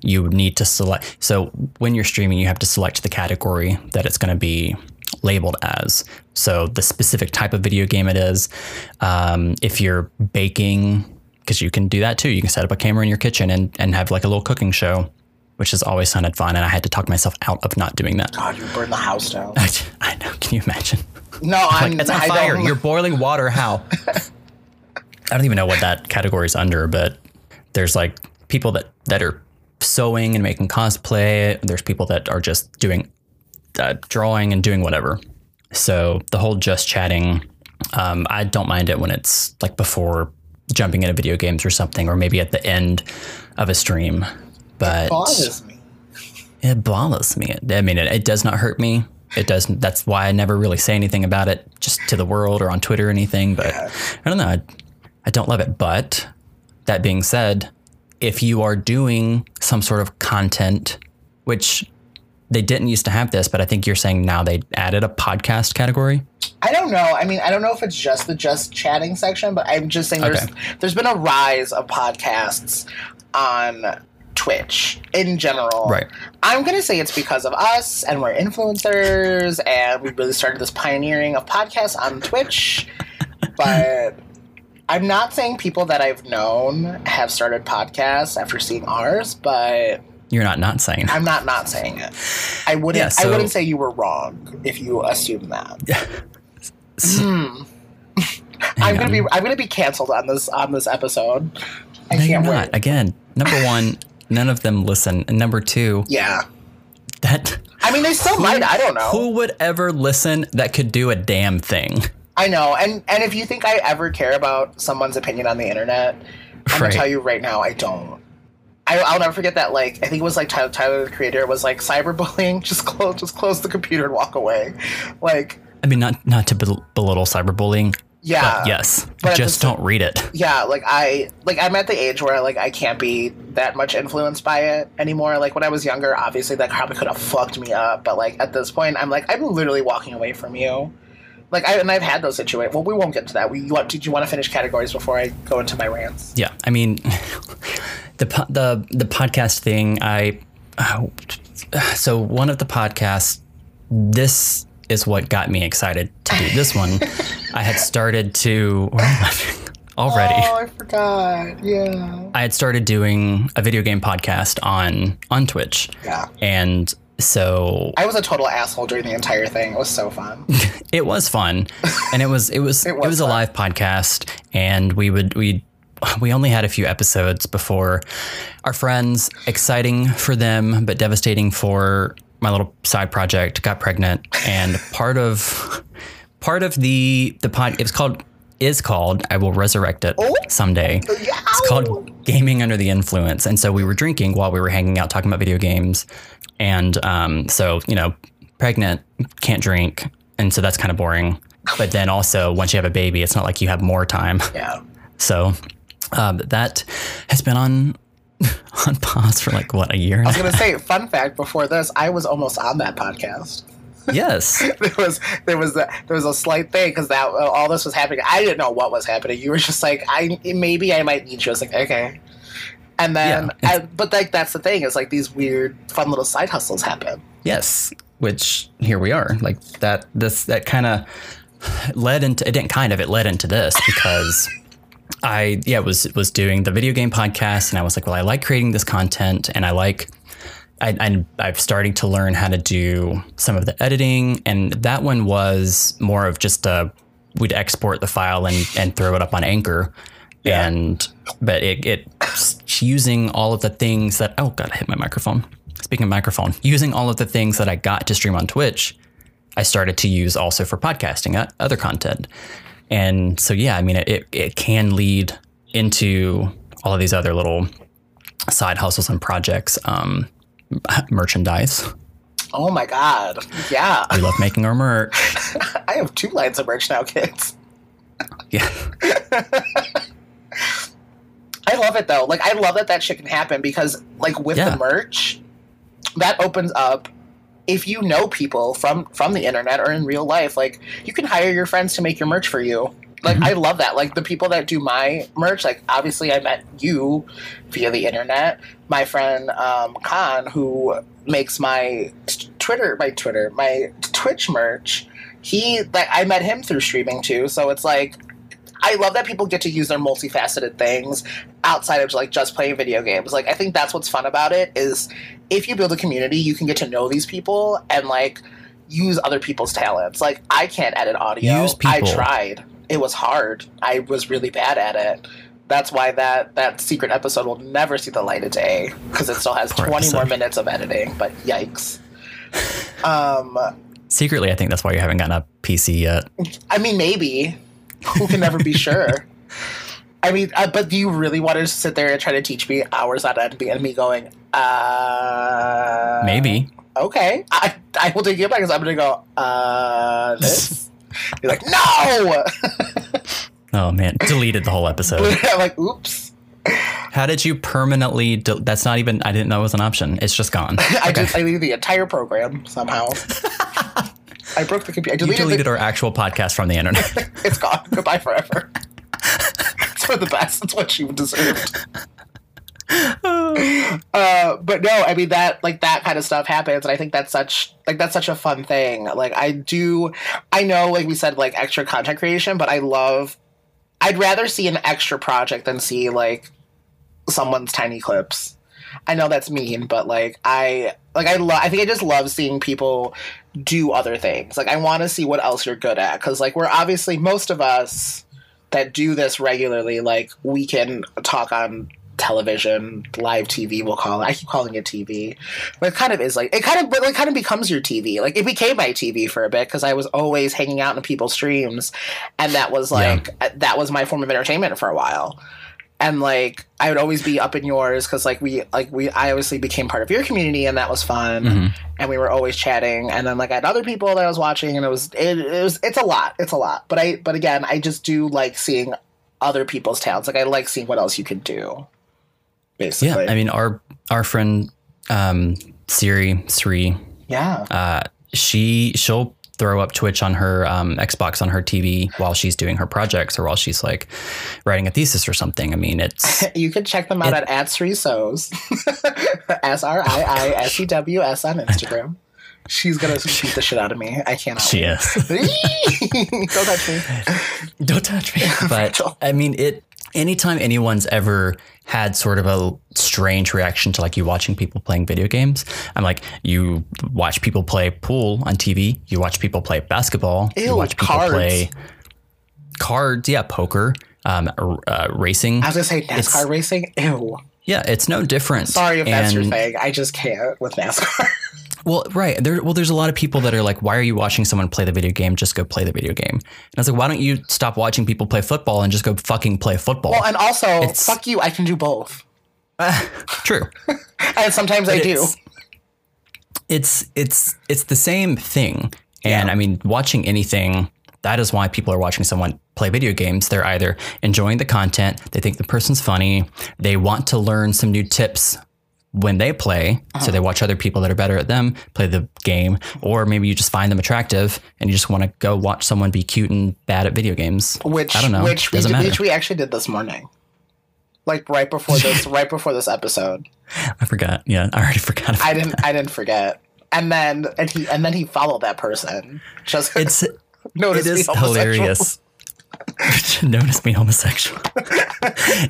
You need to select. So when you're streaming, you have to select the category that it's going to be labeled as. So the specific type of video game it is. Um, if you're baking, because you can do that too. You can set up a camera in your kitchen and, and have like a little cooking show, which has always sounded fun. And I had to talk myself out of not doing that. Oh, you burned the house down. I, I know. Can you imagine? No, I'm like, it's a fire. You're boiling water. How? I don't even know what that category is under, but there's like people that, that are sewing and making cosplay. There's people that are just doing uh, drawing and doing whatever. So the whole just chatting, um, I don't mind it when it's like before jumping into video games or something, or maybe at the end of a stream. But it bothers me. It bothers me. I mean, it, it does not hurt me. It doesn't. That's why I never really say anything about it, just to the world or on Twitter or anything. But yeah. I don't know. I, I don't love it. But that being said, if you are doing some sort of content, which they didn't used to have this, but I think you're saying now they added a podcast category. I don't know. I mean, I don't know if it's just the just chatting section, but I'm just saying there's okay. there's been a rise of podcasts on Twitch in general. Right. I'm going to say it's because of us and we're influencers and we really started this pioneering of podcasts on Twitch. But I'm not saying people that I've known have started podcasts after seeing ours, but you're not not saying. I'm not not saying it. I wouldn't yeah, so, I wouldn't say you were wrong if you assume that. Yeah. So, mm. I'm going to be I'm going to be canceled on this on this episode. I no, can't wait. Again, number one, none of them listen. And number two, yeah, that I mean, they still who, might. I don't know who would ever listen that could do a damn thing. I know. And and if you think I ever care about someone's opinion on the internet, I'm right. going to tell you right now, I don't. I, I'll never forget that. Like, I think it was like Tyler, Tyler the Creator was like, cyberbullying. Just close, just close the computer and walk away. Like, I mean, not not to bel- belittle cyberbullying. Yeah. But yes. But just don't read it. Yeah. Like I, like I'm at the age where like I can't be that much influenced by it anymore. Like when I was younger, obviously that probably could have fucked me up. But like at this point, I'm like, I'm literally walking away from you. Like I and I've had those situations. Well, we won't get to that. We you, did you want to finish categories before I go into my rants? Yeah. I mean, the the the podcast thing. I oh, so one of the podcasts. This is what got me excited to do this one. I had started to already. Oh, I forgot. Yeah. I had started doing a video game podcast on on Twitch. Yeah. And so I was a total asshole during the entire thing. It was so fun. It was fun. And it was it was it was, it was a live podcast, and we would we we only had a few episodes before our friends, exciting for them but devastating for my little side project, got pregnant. And part of Part of the the pod, it's called is called. I will resurrect it oh. someday. Yow. It's called Gaming Under the Influence, and so we were drinking while we were hanging out talking about video games, and um, so you know, pregnant can't drink, and so that's kind of boring. But then also, once you have a baby, it's not like you have more time. Yeah. So um, that has been on on pause for like what a year. I was gonna say, fun fact before this, I was almost on that podcast. Yes, there was there was a, there was a slight thing because that all this was happening. I didn't know what was happening. You were just like, I maybe I might need you. I was like, okay, and then yeah. I, but like that's the thing is like these weird fun little side hustles happen. Yes, which here we are. Like that this that kind of led into it didn't kind of it led into this because I yeah was was doing the video game podcast and I was like, well, I like creating this content and I like. I, I, I've started to learn how to do some of the editing, and that one was more of just a we'd export the file and, and throw it up on Anchor, yeah. and but it, it using all of the things that oh god I hit my microphone. Speaking of microphone, using all of the things that I got to stream on Twitch, I started to use also for podcasting, other content, and so yeah, I mean it it can lead into all of these other little side hustles and projects, um, merchandise. Oh my God. Yeah. We love making our merch. I have two lines of merch now, kids. Yeah. I love it though. Like, I love that that shit can happen because, like, with yeah. the merch, that opens up. If you know people from, from the internet or in real life, like, you can hire your friends to make your merch for you. Like, mm-hmm. I love that. Like, the people that do my merch, like, obviously I met you via the internet. My friend um, Khan, who makes my Twitter, my Twitter, my Twitch merch, he, like, I met him through streaming too. So it's like, I love that people get to use their multifaceted things outside of, like, just playing video games. Like, I think that's what's fun about it is if you build a community, you can get to know these people and, like, use other people's talents. Like, I can't edit audio. Use people. I tried. It was hard. I was really bad at it. That's why that, that secret episode will never see the light of day because it still has twenty episode. More minutes of editing, but yikes. Um, Secretly, I think that's why you haven't gotten a P C yet. I mean, maybe. Who can never be sure? I mean, uh, but do you really want to sit there and try to teach me hours on end and me going, uh... Maybe. Okay. I, I will take it back because I'm going to go, uh, this? You're like, no! Oh, man. Deleted the whole episode. I'm like, oops. How did you permanently... De- that's not even... I didn't know it was an option. It's just gone. I okay. just I deleted the entire program somehow. I broke the computer. I deleted you deleted the- our actual podcast from the internet. It's gone. Goodbye forever. It's for the best. It's what you deserved. Uh, but no, I mean that like that kind of stuff happens, and I think that's such like that's such a fun thing. Like I do, I know, like we said, like extra content creation, but I love. I'd rather see an extra project than see like someone's tiny clips. I know that's mean, but like I like I love. I think I just love seeing people do other things. Like I want to see what else you're good at because like we're obviously most of us that do this regularly. Like we can talk on. Television, live T V, we'll call it. I keep calling it T V, but it kind of is like it kind of, but it kind of becomes your T V. Like it became my T V for a bit because I was always hanging out in people's streams, and that was like yeah. that was my form of entertainment for a while. And like I would always be up in yours because like we like we I obviously became part of your community, and that was fun. Mm-hmm. And we were always chatting, and then like I had other people that I was watching, and it was it, it was it's a lot, it's a lot. But I but again, I just do like seeing other people's talents. Like I like seeing what else you can do. Basically. Yeah, I mean, our our friend um, Siri, Sri, yeah, uh, she she'll throw up Twitch on her um, Xbox on her T V while she's doing her projects or while she's like writing a thesis or something. I mean, it's you can check them out it, at @srisos, S R I I S E W S on Instagram. She's gonna beat the shit out of me. I cannot. She is. Don't touch me. Don't touch me. But I mean, it. Anytime anyone's ever had sort of a strange reaction to like you watching people playing video games, I'm like, you watch people play pool on T V, you watch people play basketball, Ew, you watch people cards. play cards, yeah, poker, um, uh, racing. I was gonna say NASCAR it's, racing. Ew. Yeah, it's no different. Sorry if and, that's your thing. I just can't with NASCAR. Well, right. There, well, there's a lot of people that are like, why are you watching someone play the video game? Just go play the video game. And I was like, why don't you stop watching people play football and just go fucking play football? Well, and also, it's, fuck you, I can do both. Uh, true. And sometimes but I do. It's, it's it's it's the same thing. And yeah. I mean, watching anything, that is why people are watching someone play video games. They're either enjoying the content, they think the person's funny, they want to learn some new tips when they play, uh-huh. so they watch other people that are better at them play the game, or maybe you just find them attractive and you just want to go watch someone be cute and bad at video games. Which I don't know. Which, we, did, which we actually did this morning, like right before this, right before this episode. I forgot. Yeah, I already forgot. I didn't. That. I didn't forget. And then and he and then he followed that person. Just it's notice it is hilarious. Notice me homosexual.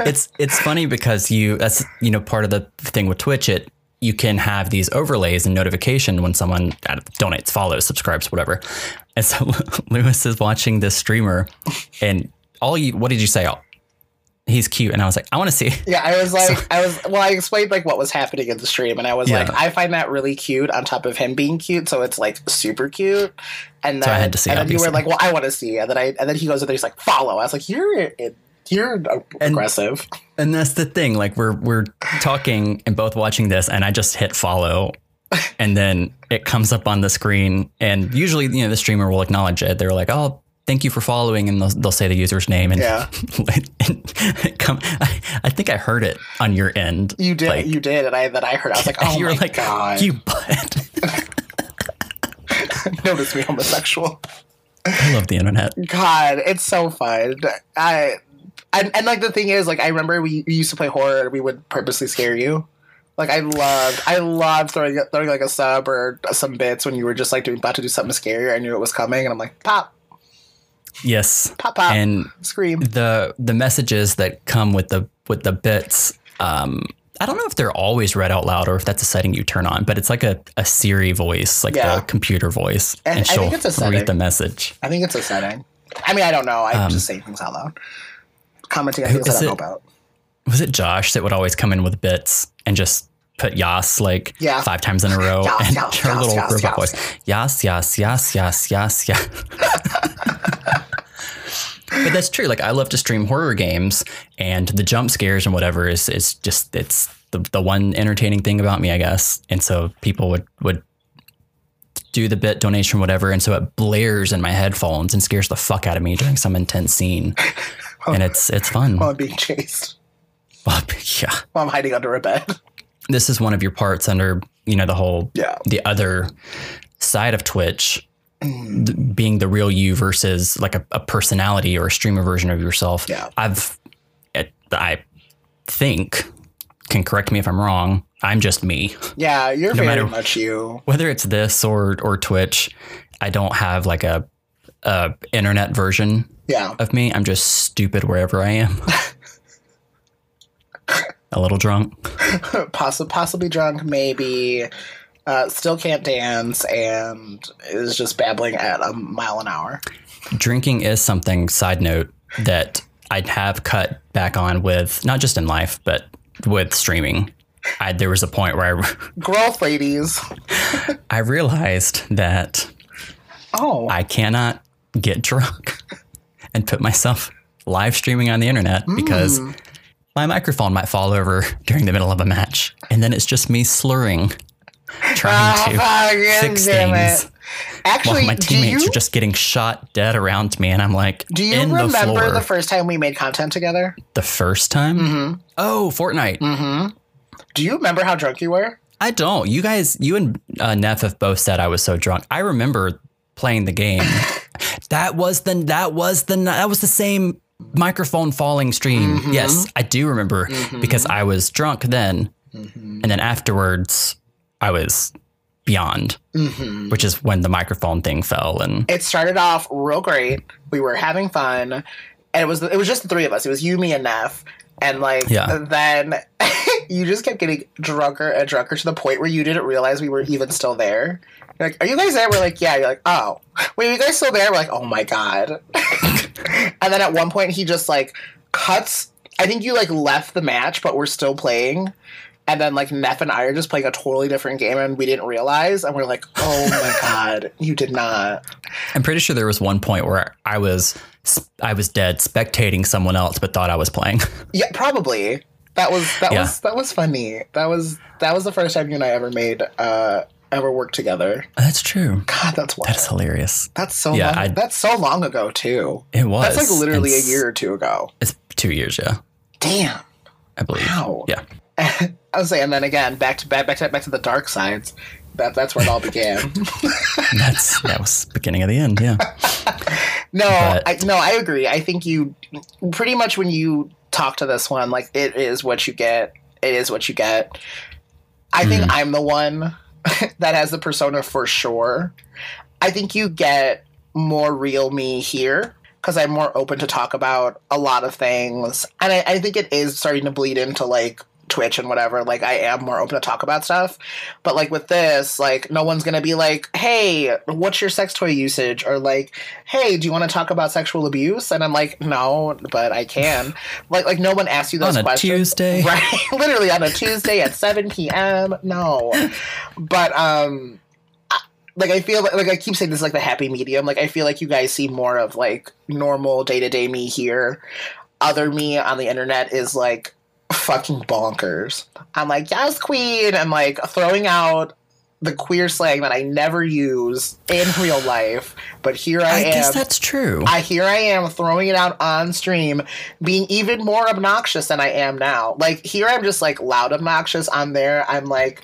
It's it's funny because you that's you know part of the thing with Twitch. It you can have these overlays and notification when someone donates, follows, subscribes, whatever. And so Lewis is watching this streamer, and all you what did you say? Oh, he's cute, and I was like, I want to see. Yeah, I was like, so, I was well, I explained like what was happening in the stream, and I was yeah. like, I find that really cute. On top of him being cute, so it's like super cute. And then so I had to see. And then you were like, well, I want to see. And then I and then he goes in there, he's like, follow. I was like, you're. An You're aggressive. And, and that's the thing. Like we're we're talking and both watching this, and I just hit follow, and then it comes up on the screen. And usually, you know, the streamer will acknowledge it. They're like, "Oh, thank you for following," and they'll, they'll say the user's name. And, yeah. and come, I, I think I heard it on your end. You did. Like, you did, and I then I heard. I was like, "Oh, you were my like, God. You butt." Notice me homosexual. I love the internet. God, it's so fun. I, and, and like the thing is, like I remember we, we used to play horror. And we would purposely scare you. Like I loved, I loved throwing throwing like a sub or some bits when you were just like doing about to do something scarier. I knew it was coming, and I'm like, pop. Yes. Pop pop and scream. The the messages that come with the with the bits. Um, I don't know if they're always read out loud or if that's a setting you turn on, but it's like a, a Siri voice, like yeah. the computer voice, and, and she'll I think it's a read the message. I think it's a setting. I mean, I don't know. I'm um, just saying things out loud. Commenting on things I don't it, know about. Was it Josh that would always come in with bits and just put yas like yeah. five times in a row yas, and yas, her yas, little yas, robot yas, voice. Yas, yas, yas, yas, yas, yas. But that's true. Like I love to stream horror games, and the jump scares and whatever is is just it's the the one entertaining thing about me, I guess. And so people would would do the bit donation, whatever, and so it blares in my headphones and scares the fuck out of me during some intense scene. oh, and it's it's fun. While I'm being chased. While, yeah. While I'm hiding under a bed. This is one of your parts under you know the whole yeah. the other side of Twitch. Being the real you versus like a, a personality or a streamer version of yourself. Yeah. I've, I think, can correct me if I'm wrong. I'm just me. Yeah, you're no very much you. Whether it's this or or Twitch, I don't have like a, a internet version. Yeah. Of me. I'm just stupid wherever I am. A little drunk. Poss- possibly drunk, maybe. Uh, still can't dance and is just babbling at a mile an hour. Drinking is something, side note, that I'd have cut back on with, not just in life, but with streaming. I, there was a point where I... Growth, ladies. I realized that oh, I cannot get drunk and put myself live streaming on the internet mm. because my microphone might fall over during the middle of a match. And then it's just me slurring. Trying to oh, fix things. Actually, while my teammates you, are just getting shot dead around me, and I'm like, do you in remember the, the first time we made content together? The first time? Mm-hmm. Oh, Fortnite. Mm-hmm. Do you remember how drunk you were? I don't. You guys, you and uh, Neff have both said I was so drunk. I remember playing the game. that was the that was the that was the same microphone falling stream. Mm-hmm. Yes, I do remember mm-hmm. because I was drunk then, mm-hmm. and then afterwards. I was beyond, mm-hmm. which is when the microphone thing fell. And it started off real great. We were having fun, and it was it was just the three of us. It was you, me, and Neff. And like yeah. then you just kept getting drunker and drunker to the point where you didn't realize we were even still there. You're like, are you guys there? We're like, yeah. You're like, oh, wait, are you guys still there? We're like, oh my god. And then at one point he just like cuts. I think you like left the match, but we're still playing. And then, like, Neff and I are just playing a totally different game, and we didn't realize. And we're like, oh, my God, you did not. I'm pretty sure there was one point where I was I was dead spectating someone else, but thought I was playing. Yeah, probably. That was that yeah. was that was funny. That was that was the first time you and I ever made uh, ever worked together. That's true. God, that's wild. That's hilarious. That's so yeah, long, I, that's so long ago, too. It was. That's like literally it's, a year or two ago. It's two years, yeah. Damn. I believe. Wow. Yeah. I was saying, and then again, back to back, back to back to the dark sides. That that's where it all began. that's that was the beginning of the end. Yeah. no, but. I, no, I agree. I think you pretty much when you talk to this one, like it is what you get. It is what you get. I mm. think I'm the one that has the persona for sure. I think you get more real me here. Because I'm more open to talk about a lot of things. And I, I think it is starting to bleed into, like, Twitch and whatever. Like, I am more open to talk about stuff. But, like, with this, like, no one's going to be like, hey, what's your sex toy usage? Or, like, hey, do you want to talk about sexual abuse? And I'm like, no, but I can. like, like no one asks you those on questions. On a Tuesday. Right? Literally on a Tuesday at seven p.m. No. But, um... Like, I feel like, like I keep saying this is like the happy medium. Like, I feel like you guys see more of like normal day to day me here. other me on the internet is like fucking bonkers. I'm like, yes, queen. I'm like throwing out the queer slang that I never use in real life, but here I, I am. I guess that's true. I here I am throwing it out on stream, being even more obnoxious than I am now. Like here I'm just like loud obnoxious. On there I'm like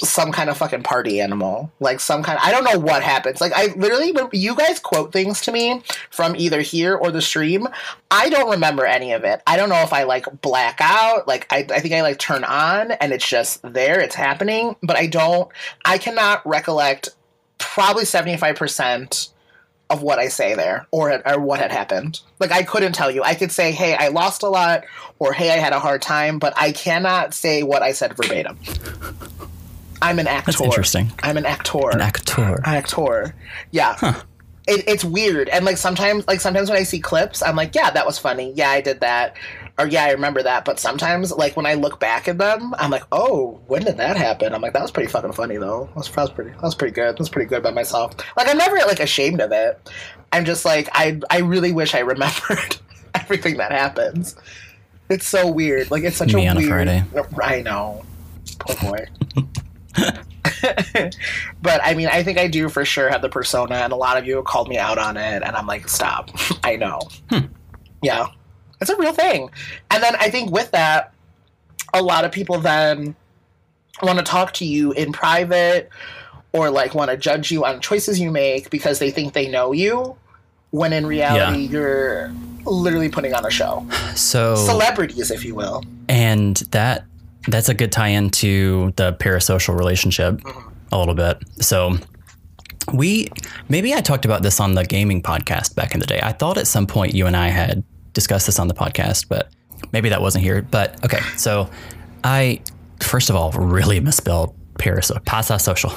some kind of fucking party animal, like some kind of, I don't know what happens. Like I literally, when you guys quote things to me from either here or the stream, I don't remember any of it. I don't know if I like black out. Like I, I think I like turn on and it's just there, it's happening, but I don't, I cannot recollect probably seventy-five percent of what I say there or or what had happened. Like I couldn't tell you. I could say, hey, I lost a lot, or hey, I had a hard time, but I cannot say what I said verbatim. I'm an actor. That's interesting. I'm an actor. An actor. An actor. Yeah. Huh. It, it's weird. And, like, sometimes like sometimes when I see clips, I'm like, yeah, that was funny. Yeah, I did that. Or, yeah, I remember that. But sometimes, like, when I look back at them, I'm like, oh, when did that happen? I'm like, that was pretty fucking funny, though. That was, that was, pretty, that was pretty good. That was pretty good by myself. Like, I'm never, like, ashamed of it. I'm just like, I, I really wish I remembered everything that happens. It's so weird. Like, it's such Me a weird... Me on a Friday. I know. Poor boy. But I mean, I think I do for sure have the persona, and a lot of you have called me out on it, and I'm like, stop. I know. Hmm. Yeah. It's a real thing. And then I think with that, a lot of people then want to talk to you in private, or like want to judge you on choices you make because they think they know you, when in reality yeah. you're literally putting on a show. So celebrities, if you will. And that That's a good tie-in to the parasocial relationship mm-hmm. a little bit. So we, maybe I talked about this on the gaming podcast back in the day. I thought at some point you and I had discussed this on the podcast, but maybe that wasn't here. But okay, so I, first of all, really misspelled paraso- parasocial.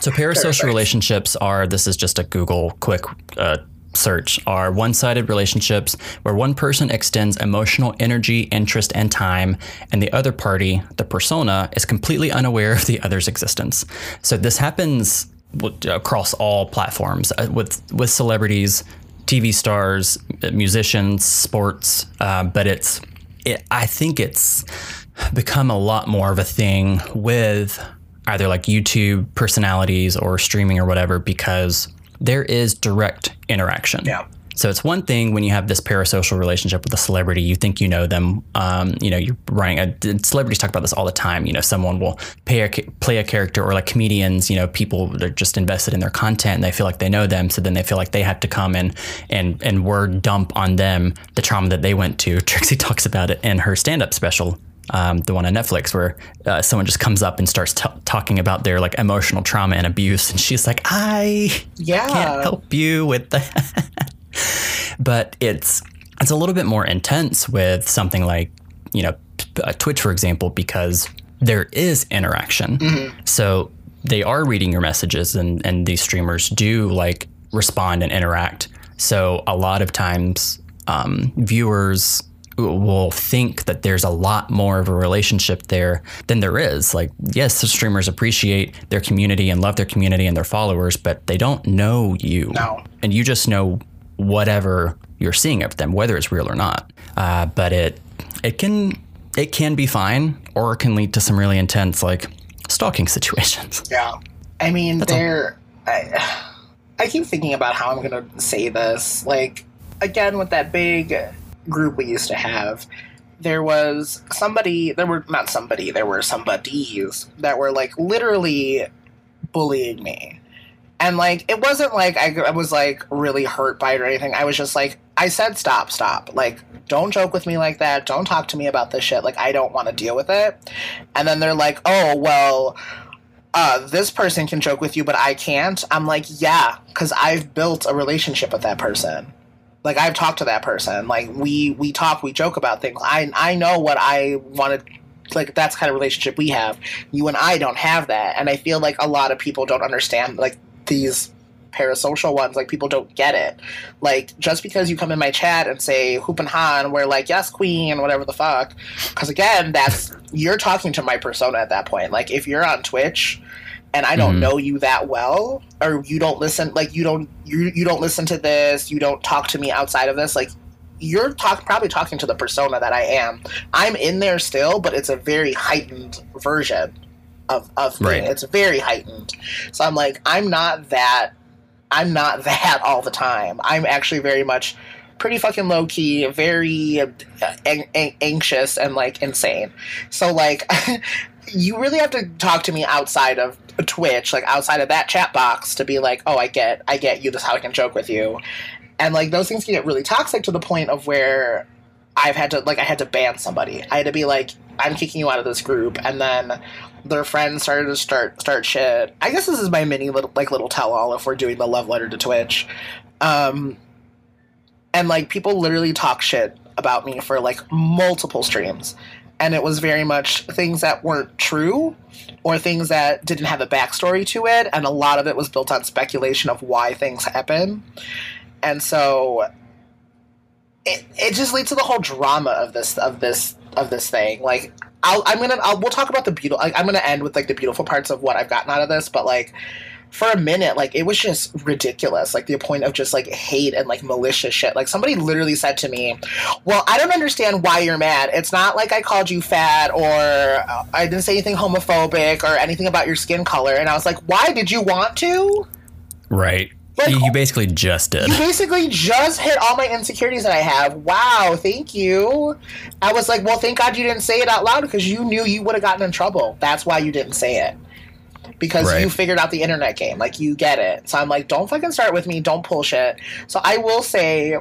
So parasocial relationships are, this is just a Google quick uh, search, are one-sided relationships where one person extends emotional energy, interest, and time, and the other party, the persona, is completely unaware of the other's existence. So this happens across all platforms with with celebrities, T V stars, musicians, sports, uh, but it's it, I think it's become a lot more of a thing with either like YouTube personalities or streaming or whatever, because there is direct interaction. Yeah. So it's one thing when you have this parasocial relationship with a celebrity, you think you know them. Um, you know, you're running a, celebrities talk about this all the time. You know, someone will pay a, play a character, or like comedians, you know, people, they're just invested in their content and they feel like they know them. So then they feel like they have to come in and, and word dump on them the trauma that they went to. Trixie talks about it in her stand-up special. Um, the one on Netflix where uh, someone just comes up and starts t- talking about their like emotional trauma and abuse. And she's like, I, yeah. I can't help you with that. But it's, it's a little bit more intense with something like, you know, uh, Twitch, for example, because there is interaction. Mm-hmm. So they are reading your messages, and, and these streamers do like respond and interact. So a lot of times um, viewers will think that there's a lot more of a relationship there than there is. Like, yes, the streamers appreciate their community and love their community and their followers, but they don't know you. No. And you just know whatever you're seeing of them, whether it's real or not. Uh, but it it can it can be fine, or it can lead to some really intense like stalking situations. Yeah. I mean, there I, I keep thinking about how I'm going to say this. Like, again, with that big group we used to have, there was somebody, there were not somebody, there were somebodies that were like literally bullying me. And like, it wasn't like I, I was like really hurt by it or anything. I was just like, I said, stop, stop. Like, don't joke with me like that. Don't talk to me about this shit. Like, I don't want to deal with it. And then they're like, oh, well, uh, this person can joke with you, but I can't. I'm like, yeah, because I've built a relationship with that person. Like, I've talked to that person. Like, we, we talk, we joke about things. I I know what I want to, like, that's the kind of relationship we have. You and I don't have that. And I feel like a lot of people don't understand, like, these parasocial ones. Like, people don't get it. Like, just because you come in my chat and say, hoop and han, we're like, yes, queen, whatever the fuck. Because, again, that's, you're talking to my persona at that point. Like, if you're on Twitch and I don't mm-hmm. know you that well, or you don't listen, like you don't you you don't listen to this, you don't talk to me outside of this, like you're talk, probably talking to the persona that I am. I'm in there still, but it's a very heightened version of, of me. Right. It's very heightened. So I'm like, I'm not that, I'm not that all the time. I'm actually very much pretty fucking low-key, very an- an- anxious and, like, insane. So, like, you really have to talk to me outside of Twitch, like, outside of that chat box to be like, oh, I get I get you, this is how I can joke with you. And, like, those things can get really toxic to the point of where I've had to, like, I had to ban somebody. I had to be like, I'm kicking you out of this group. And then their friends started to start start shit. I guess this is my mini, little, like, little tell-all if we're doing the love letter to Twitch. Um... And, like, people literally talk shit about me for, like, multiple streams. And it was very much things that weren't true or things that didn't have a backstory to it. And a lot of it was built on speculation of why things happen. And so it it just leads to the whole drama of this of this of this thing. Like, I'll, I'm gonna I'll, we'll talk about the beautiful. I'm gonna end with, like, the beautiful parts of what I've gotten out of this, but, like, for a minute, like, it was just ridiculous, like, the point of just, like, hate and, like, malicious shit. Like, somebody literally said to me, well, I don't understand why you're mad. It's not like I called you fat or I didn't say anything homophobic or anything about your skin color. And I was like, why? Did you want to? Right. Like, you basically just did. You basically just hit all my insecurities that I have. Wow, thank you. I was like, well, thank God you didn't say it out loud because you knew you would have gotten in trouble. That's why you didn't say it. Because right. you figured out the internet game. Like, you get it. So I'm like, don't fucking start with me. Don't pull shit. So I will say,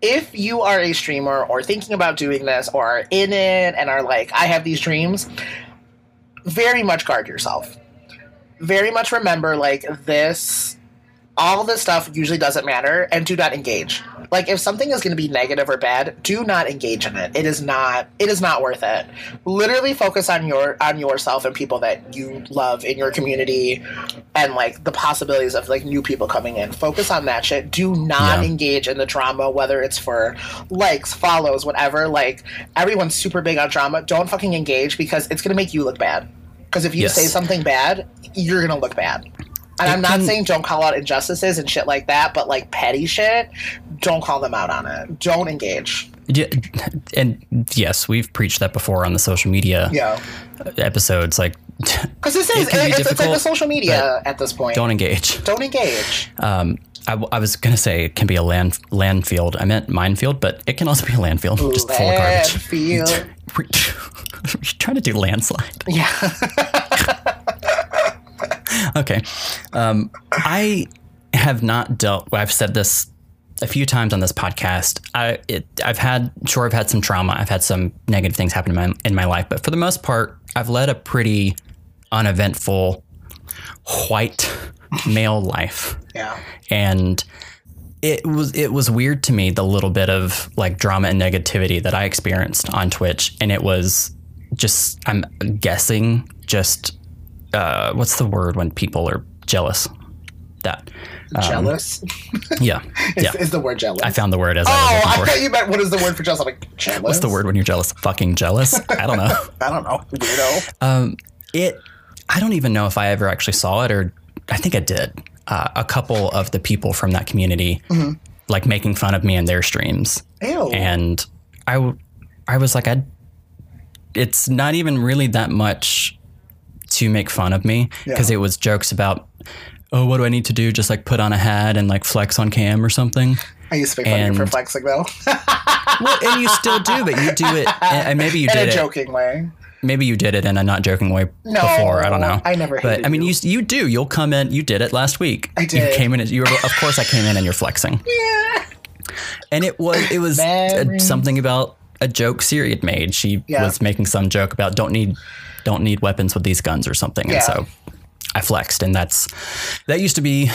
if you are a streamer or thinking about doing this or are in it and are like, I have these dreams, very much guard yourself. Very much remember, like, this, all this stuff usually doesn't matter, and do not engage. Like, if something is going to be negative or bad, do not engage in it. It is not. It is not worth it. Literally, focus on your on yourself and people that you love in your community, and, like, the possibilities of, like, new people coming in. Focus on that shit. Do not yeah. engage in the drama, whether it's for likes, follows, whatever. Like, everyone's super big on drama. Don't fucking engage because it's going to make you look bad. Because if you yes. say something bad, you're going to look bad. And it I'm not can, saying don't call out injustices and shit like that, but, like, petty shit, don't call them out on it. Don't engage. Yeah, and yes, we've preached that before on the social media yeah. episodes. Like, because this is it it, it's, it's like the social media at this point. Don't engage. Don't engage. Um, I, I was gonna say it can be a land landfield. I meant minefield, but it can also be a landfill, Ooh, just full of garbage. Landfield. We're trying to do landslide. Yeah. Okay. Um, I have not dealt, I've said this a few times on this podcast. I, it, I've had, sure, I've had some trauma. I've had some negative things happen in my, in my life, but for the most part, I've led a pretty uneventful white male life. Yeah. And it was, it was weird to me, the little bit of, like, drama and negativity that I experienced on Twitch. And it was just, I'm guessing just, Uh, what's the word when people are jealous? That um, jealous. Yeah, is, yeah. Is the word jealous? I found the word as oh, I was looking for. I thought you meant what is the word for jealous? I'm like, jealous. What's the word when you're jealous? Fucking jealous. I don't know. I don't know. Weirdo. Um, it. I don't even know if I ever actually saw it, or I think I did. Uh, a couple of the people from that community, mm-hmm. like, making fun of me in their streams. Ew. And I, w- I was like, I. It's not even really that much to make fun of me, because yeah. it was jokes about, oh, what do I need to do? Just, like, put on a hat and, like, flex on cam or something. I used to make and, fun of you for flexing, though. Well, and you still do, but you do it, and maybe you in did it. In a joking it. way. Maybe you did it in a not joking way no, before. No, I don't know. I never hated But I mean, you. you you do. You'll come in. You did it last week. I did. You came in. You were, of course, I came in and you're flexing. Yeah. And it was it was a, something about a joke Siri had made. She yeah. was making some joke about don't need. don't need weapons with these guns or something. Yeah. And so I flexed, and that's, that used to be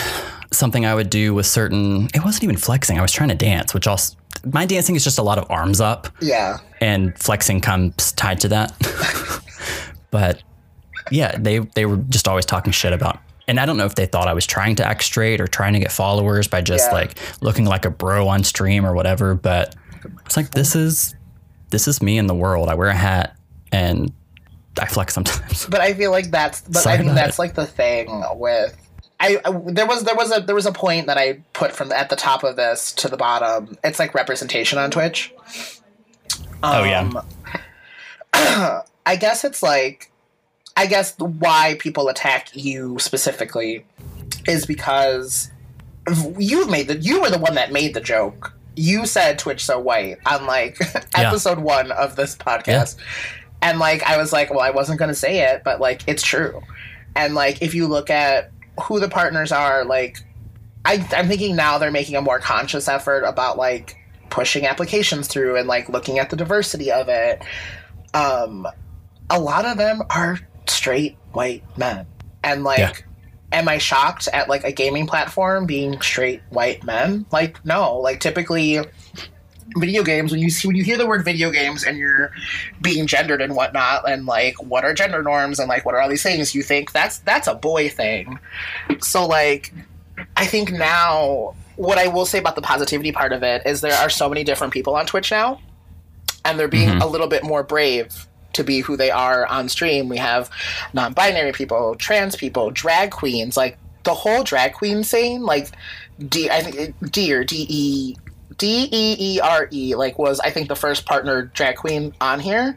something I would do with certain, it wasn't even flexing. I was trying to dance, which also, my dancing is just a lot of arms up. Yeah. And flexing comes tied to that. But yeah, they, they were just always talking shit about, and I don't know if they thought I was trying to act straight or trying to get followers by just yeah. like looking like a bro on stream or whatever. But it's like, this is, this is me in the world. I wear a hat and I flex sometimes. But I feel like that's, but Sorry I mean, that's it. like the thing with I, I there was there was a there was a point that I put from the, at the top of this to the bottom. It's like representation on Twitch. Um, oh yeah. I guess it's like, I guess why people attack you specifically is because you've made the you were the one that made the joke. You said Twitch so white on like yeah. episode one of this podcast, yeah. and like I was like, well, I wasn't gonna say it, but like it's true. And like if you look at who the partners are, like I, I'm thinking now they're making a more conscious effort about like pushing applications through and like looking at the diversity of it. Um, a lot of them are straight white men, and like, yeah. am I shocked at like a gaming platform being straight white men? Like, no. Like typically, video games when you see when you hear the word video games and you're being gendered and whatnot, and like what are gender norms and like what are all these things, you think that's that's a boy thing. So like I think now what I will say about the positivity part of it is there are so many different people on Twitch now, and they're being mm-hmm. a little bit more brave to be who they are on stream. We have non-binary people, trans people, drag queens, like the whole drag queen scene, like D, I think D or D-E, D E E R E, like was I think the first partner drag queen on here.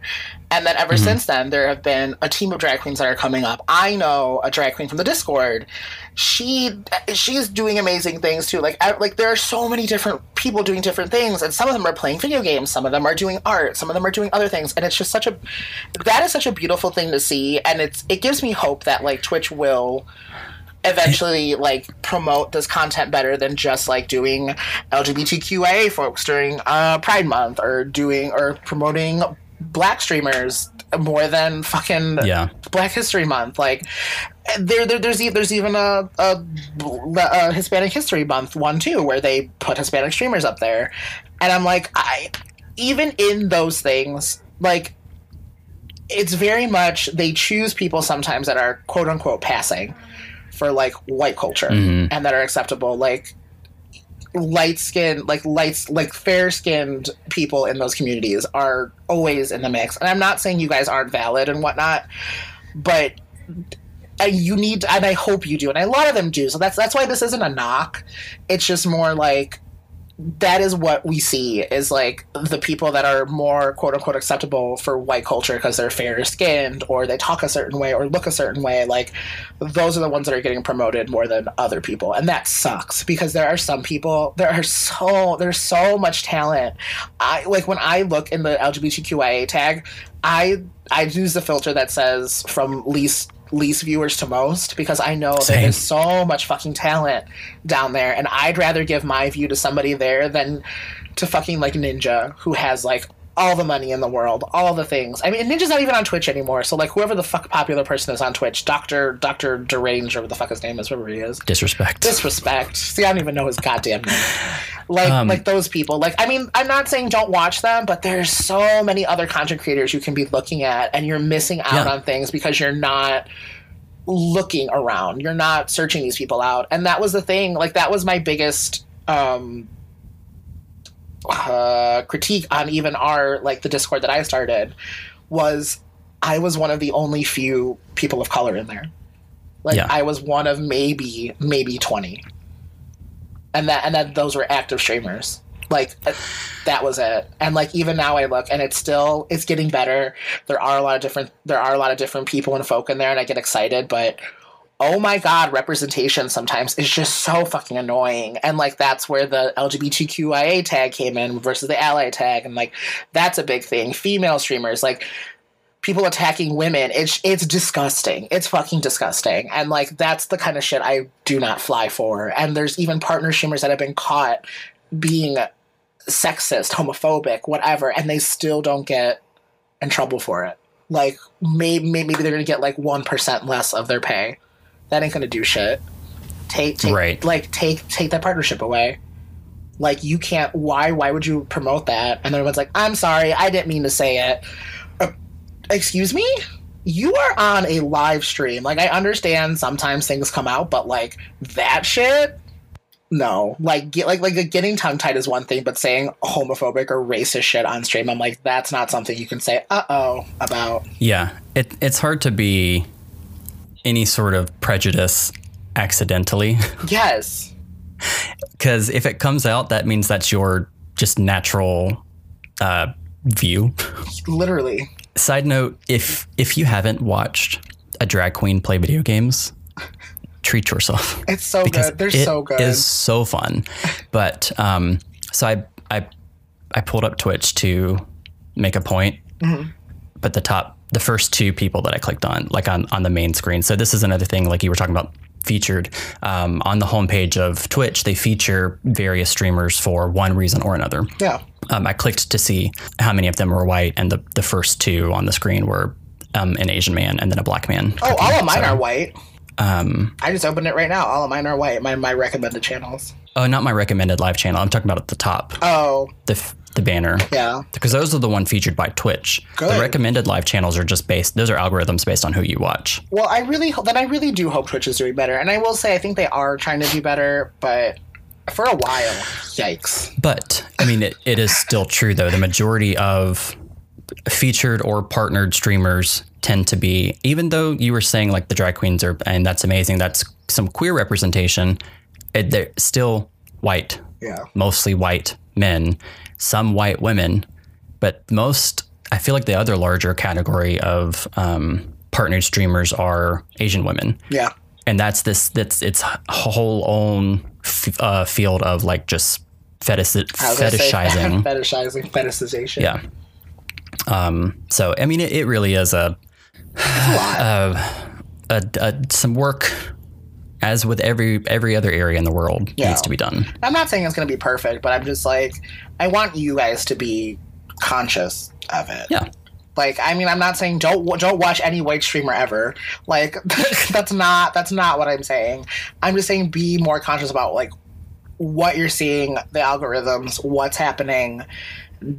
And then ever mm-hmm. since then, there have been a team of drag queens that are coming up. I know a drag queen from the Discord. She she's doing amazing things too. Like I, like there are so many different people doing different things, and some of them are playing video games, some of them are doing art, some of them are doing other things, and it's just such a that is such a beautiful thing to see, and it's it gives me hope that like Twitch will eventually like promote this content better than just like doing L G B T Q I A folks during uh, Pride Month, or doing or promoting black streamers more than fucking yeah. Black History Month. Like there, there there's there's even a, a, a Hispanic History Month one too, where they put Hispanic streamers up there, and I'm like, I even in those things, like it's very much they choose people sometimes that are quote unquote passing for like white culture mm-hmm. and that are acceptable, like light skinned, like lights, like fair skinned people in those communities are always in the mix. And I'm not saying you guys aren't valid and whatnot, but you need, and I hope you do, and a lot of them do. So that's that's why this isn't a knock. It's just more like that is what we see is like the people that are more quote unquote acceptable for white culture because they're fair skinned or they talk a certain way or look a certain way. Like those are the ones that are getting promoted more than other people. And that sucks because there are some people, there are so, there's so much talent. I like when I look in the L G B T Q I A tag, I, I use the filter that says from least least viewers to most, because I know Same. There is so much fucking talent down there, and I'd rather give my view to somebody there than to fucking like Ninja, who has like all the money in the world, all the things. I mean, Ninja's not even on Twitch anymore, so like whoever the fuck popular person is on Twitch, Doctor Doctor Deranged, or whatever the fuck his name is, whoever he is. Disrespect. Disrespect. See, I don't even know his goddamn name. Like um, like those people. Like, I mean, I'm not saying don't watch them, but there's so many other content creators you can be looking at, and you're missing out yeah. on things because you're not looking around. You're not searching these people out. And that was the thing. Like, that was my biggest um Uh, critique on even our like the Discord that I started was I was one of the only few people of color in there. Like yeah. I was one of maybe maybe twenty, and that and that those were active streamers. Like that was it. And like even now I look and it's still it's getting better. There are a lot of different there are a lot of different people and folk in there, and I get excited, but oh my God, representation sometimes is just so fucking annoying. And like that's where the L G B T Q I A tag came in versus the ally tag, and like that's a big thing. Female streamers, like people attacking women, it's it's disgusting. It's fucking disgusting. And like that's the kind of shit I do not fly for. And there's even partner streamers that have been caught being sexist, homophobic, whatever, and they still don't get in trouble for it. Like maybe maybe they're gonna get like one percent less of their pay. That ain't gonna do shit. Take, take right. like take take that partnership away. Like you can't. Why? Why would you promote that? And everyone's like, "I'm sorry, I didn't mean to say it." Uh, excuse me? You are on a live stream. Like I understand sometimes things come out, but like that shit, no. Like get, like like getting tongue tied is one thing, but saying homophobic or racist shit on stream, I'm like, that's not something you can say. Uh oh, about yeah. It it's hard to be any sort of prejudice accidentally. Yes. Because if it comes out, that means that's your just natural uh, view. Literally. Side note, if if you haven't watched a drag queen play video games, treat yourself. It's so good. They're so good. It is so fun. But um, so I, I I pulled up Twitch to make a point. Mm-hmm. But the top, the first two people that I clicked on, like on, on the main screen. So this is another thing, like you were talking about, featured um, on the homepage of Twitch. They feature various streamers for one reason or another. Yeah. Um, I clicked to see how many of them were white, and the, the first two on the screen were um, an Asian man and then a black man. Oh, all of mine so, are white. Um, I just opened it right now. All of mine are white. My my recommended channels. Oh, not my recommended live channel. I'm talking about at the top. Oh. The f- the banner. Yeah. Because those are the one featured by Twitch. Good. The recommended live channels are just based, those are algorithms based on who you watch. Well, I really, then I really do hope Twitch is doing better. And I will say, I think they are trying to do better, but for a while, yikes. But, I mean, it, it is still true, though. The majority of featured or partnered streamers tend to be, even though you were saying like the drag queens are, and that's amazing, that's some queer representation, it, they're still white. Yeah. Mostly white men, some white women, but most, I feel like the other larger category of um, partnered streamers are Asian women. Yeah. And that's this, that's its whole own f- uh, field of like just fetish- fetishizing. Fetishizing, fetishization. Yeah. Um, so, I mean, it, it really is a, a, lot. Uh, a, a, some work as with every every other area in the world, yeah, needs to be done. I'm not saying it's going to be perfect, but I'm just like, I want you guys to be conscious of it. Yeah. Like, I mean, I'm not saying don't don't watch any white streamer ever. Like, that's not that's not what I'm saying. I'm just saying be more conscious about like what you're seeing, the algorithms, what's happening.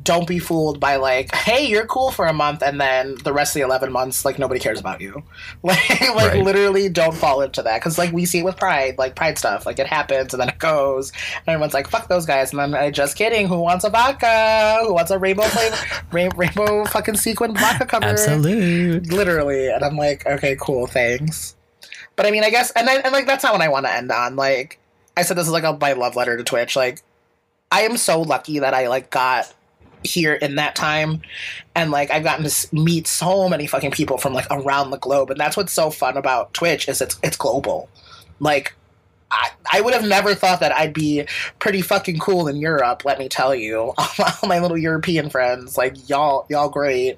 Don't be fooled by like, hey, you're cool for a month, and then the rest of the eleven months, like nobody cares about you. Like, like right. Literally, don't fall into that, because like we see it with Pride, like Pride stuff, like it happens and then it goes, and everyone's like, fuck those guys, and then I just kidding. Who wants a vodka? Who wants a rainbow flavor, rain, rainbow fucking sequin vodka cover? Absolutely, literally. And I'm like, okay, cool, thanks. But I mean, I guess, and I, and like that's not what I want to end on. Like I said, this is like a, my love letter to Twitch. Like I am so lucky that I like got here in that time, and like I've gotten to meet so many fucking people from like around the globe, and that's what's so fun about Twitch is it's it's global. Like I, I would have never thought that I'd be pretty fucking cool in Europe, let me tell you. All my, all my little European friends, like y'all y'all great,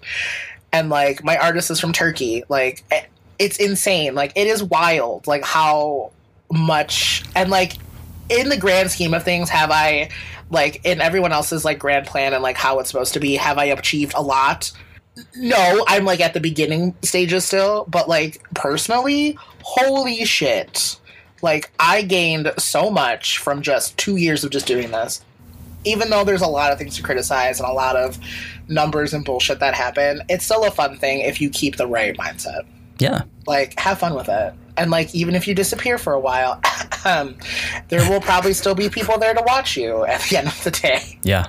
and like my artist is from Turkey. Like it, it's insane. Like it is wild, like how much, and like in the grand scheme of things, have I, like, in everyone else's, like, grand plan and, like, how it's supposed to be, have I achieved a lot? No, I'm, like, at the beginning stages still, but, like, personally, holy shit. Like, I gained so much from just two years of just doing this. Even though there's a lot of things to criticize and a lot of numbers and bullshit that happen, it's still a fun thing if you keep the right mindset. Yeah. Like, have fun with it. And, like, even if you disappear for a while, um, there will probably still be people there to watch you at the end of the day. Yeah.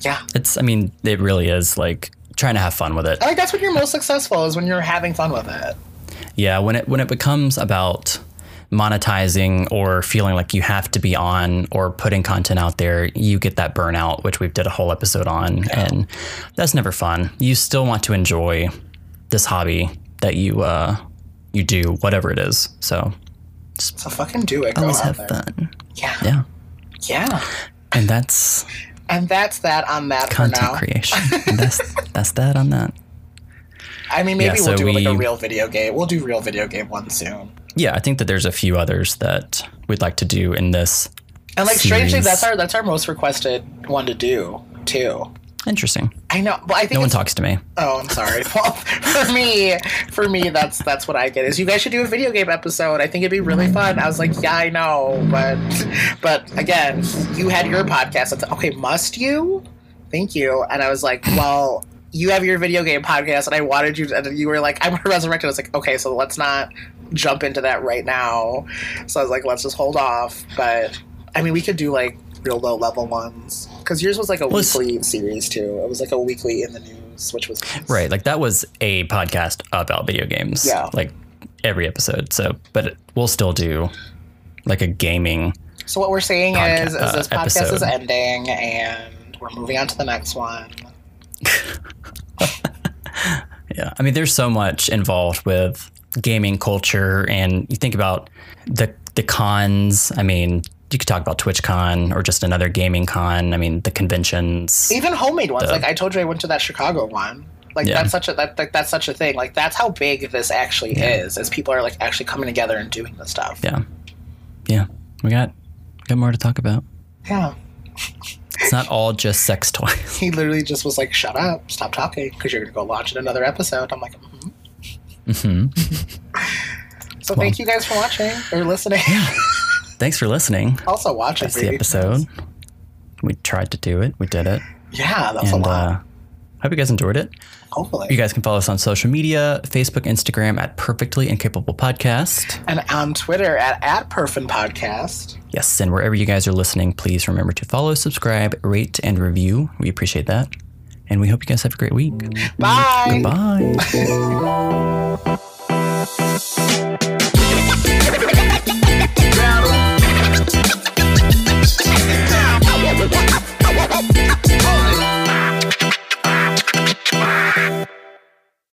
Yeah. It's, I mean, it really is, like, trying to have fun with it. I like, that's when you're most successful, is when you're having fun with it. Yeah, when it when it becomes about monetizing or feeling like you have to be on or putting content out there, you get that burnout, which we've did a whole episode on, yeah. And that's never fun. You still want to enjoy this hobby that you... uh you do, whatever it is. So, just so fucking do it. Go always have there. Fun. Yeah. Yeah. Yeah. And that's... And that's that on that content for now. Creation. And that's, that's that on that. I mean, maybe yeah, we'll so do we, like a real video game. We'll do real video game one soon. Yeah, I think that there's a few others that we'd like to do in this And like, series. Strangely, that's our that's our most requested one to do, too. Interesting. I know. Well, I think no one talks to me. Oh, I'm sorry. Well, for me, for me, that's that's what I get is you guys should do a video game episode. I think it'd be really fun. I was like, yeah, I know, but but again, you had your podcast. I thought, okay, must you? Thank you. And I was like, well, you have your video game podcast, and I wanted you to, and you were like, I'm resurrected. I was like, okay, so let's not jump into that right now. So I was like, let's just hold off. But I mean, we could do like real low level ones, because yours was like a was, weekly series too. It was like a weekly in the news, which was nice. Right, like that was a podcast about video games, yeah, like every episode. So but we'll still do like a gaming. So what we're saying podca- is, is this uh, podcast episode. is ending and we're moving on to the next one. Yeah, I mean, there's so much involved with gaming culture, and you think about the the cons. I mean, you could talk about TwitchCon or just another gaming con. I mean, the conventions, even homemade ones. The, like I told you, I went to that Chicago one. Like yeah. that's such a that, that that's such a thing. Like that's how big this actually yeah. is. Is people are like actually coming together and doing this stuff. Yeah, yeah. We got got more to talk about. Yeah. It's not all just sex toys. He literally just was like, shut up, stop talking, because you're going to go watch another episode. I'm like, mm-hmm. Mm-hmm. So well, thank you guys for watching or listening. Yeah. Thanks for listening. Also watch it. That's the episode. Times. We tried to do it. We did it. Yeah, that's and, a lot. Uh, hope you guys enjoyed it. Hopefully. You guys can follow us on social media, Facebook, Instagram at Perfectly Incapable Podcast. And on Twitter at, at Perfin Podcast. Yes, and wherever you guys are listening, please remember to follow, subscribe, rate, and review. We appreciate that. And we hope you guys have a great week. Bye. Goodbye.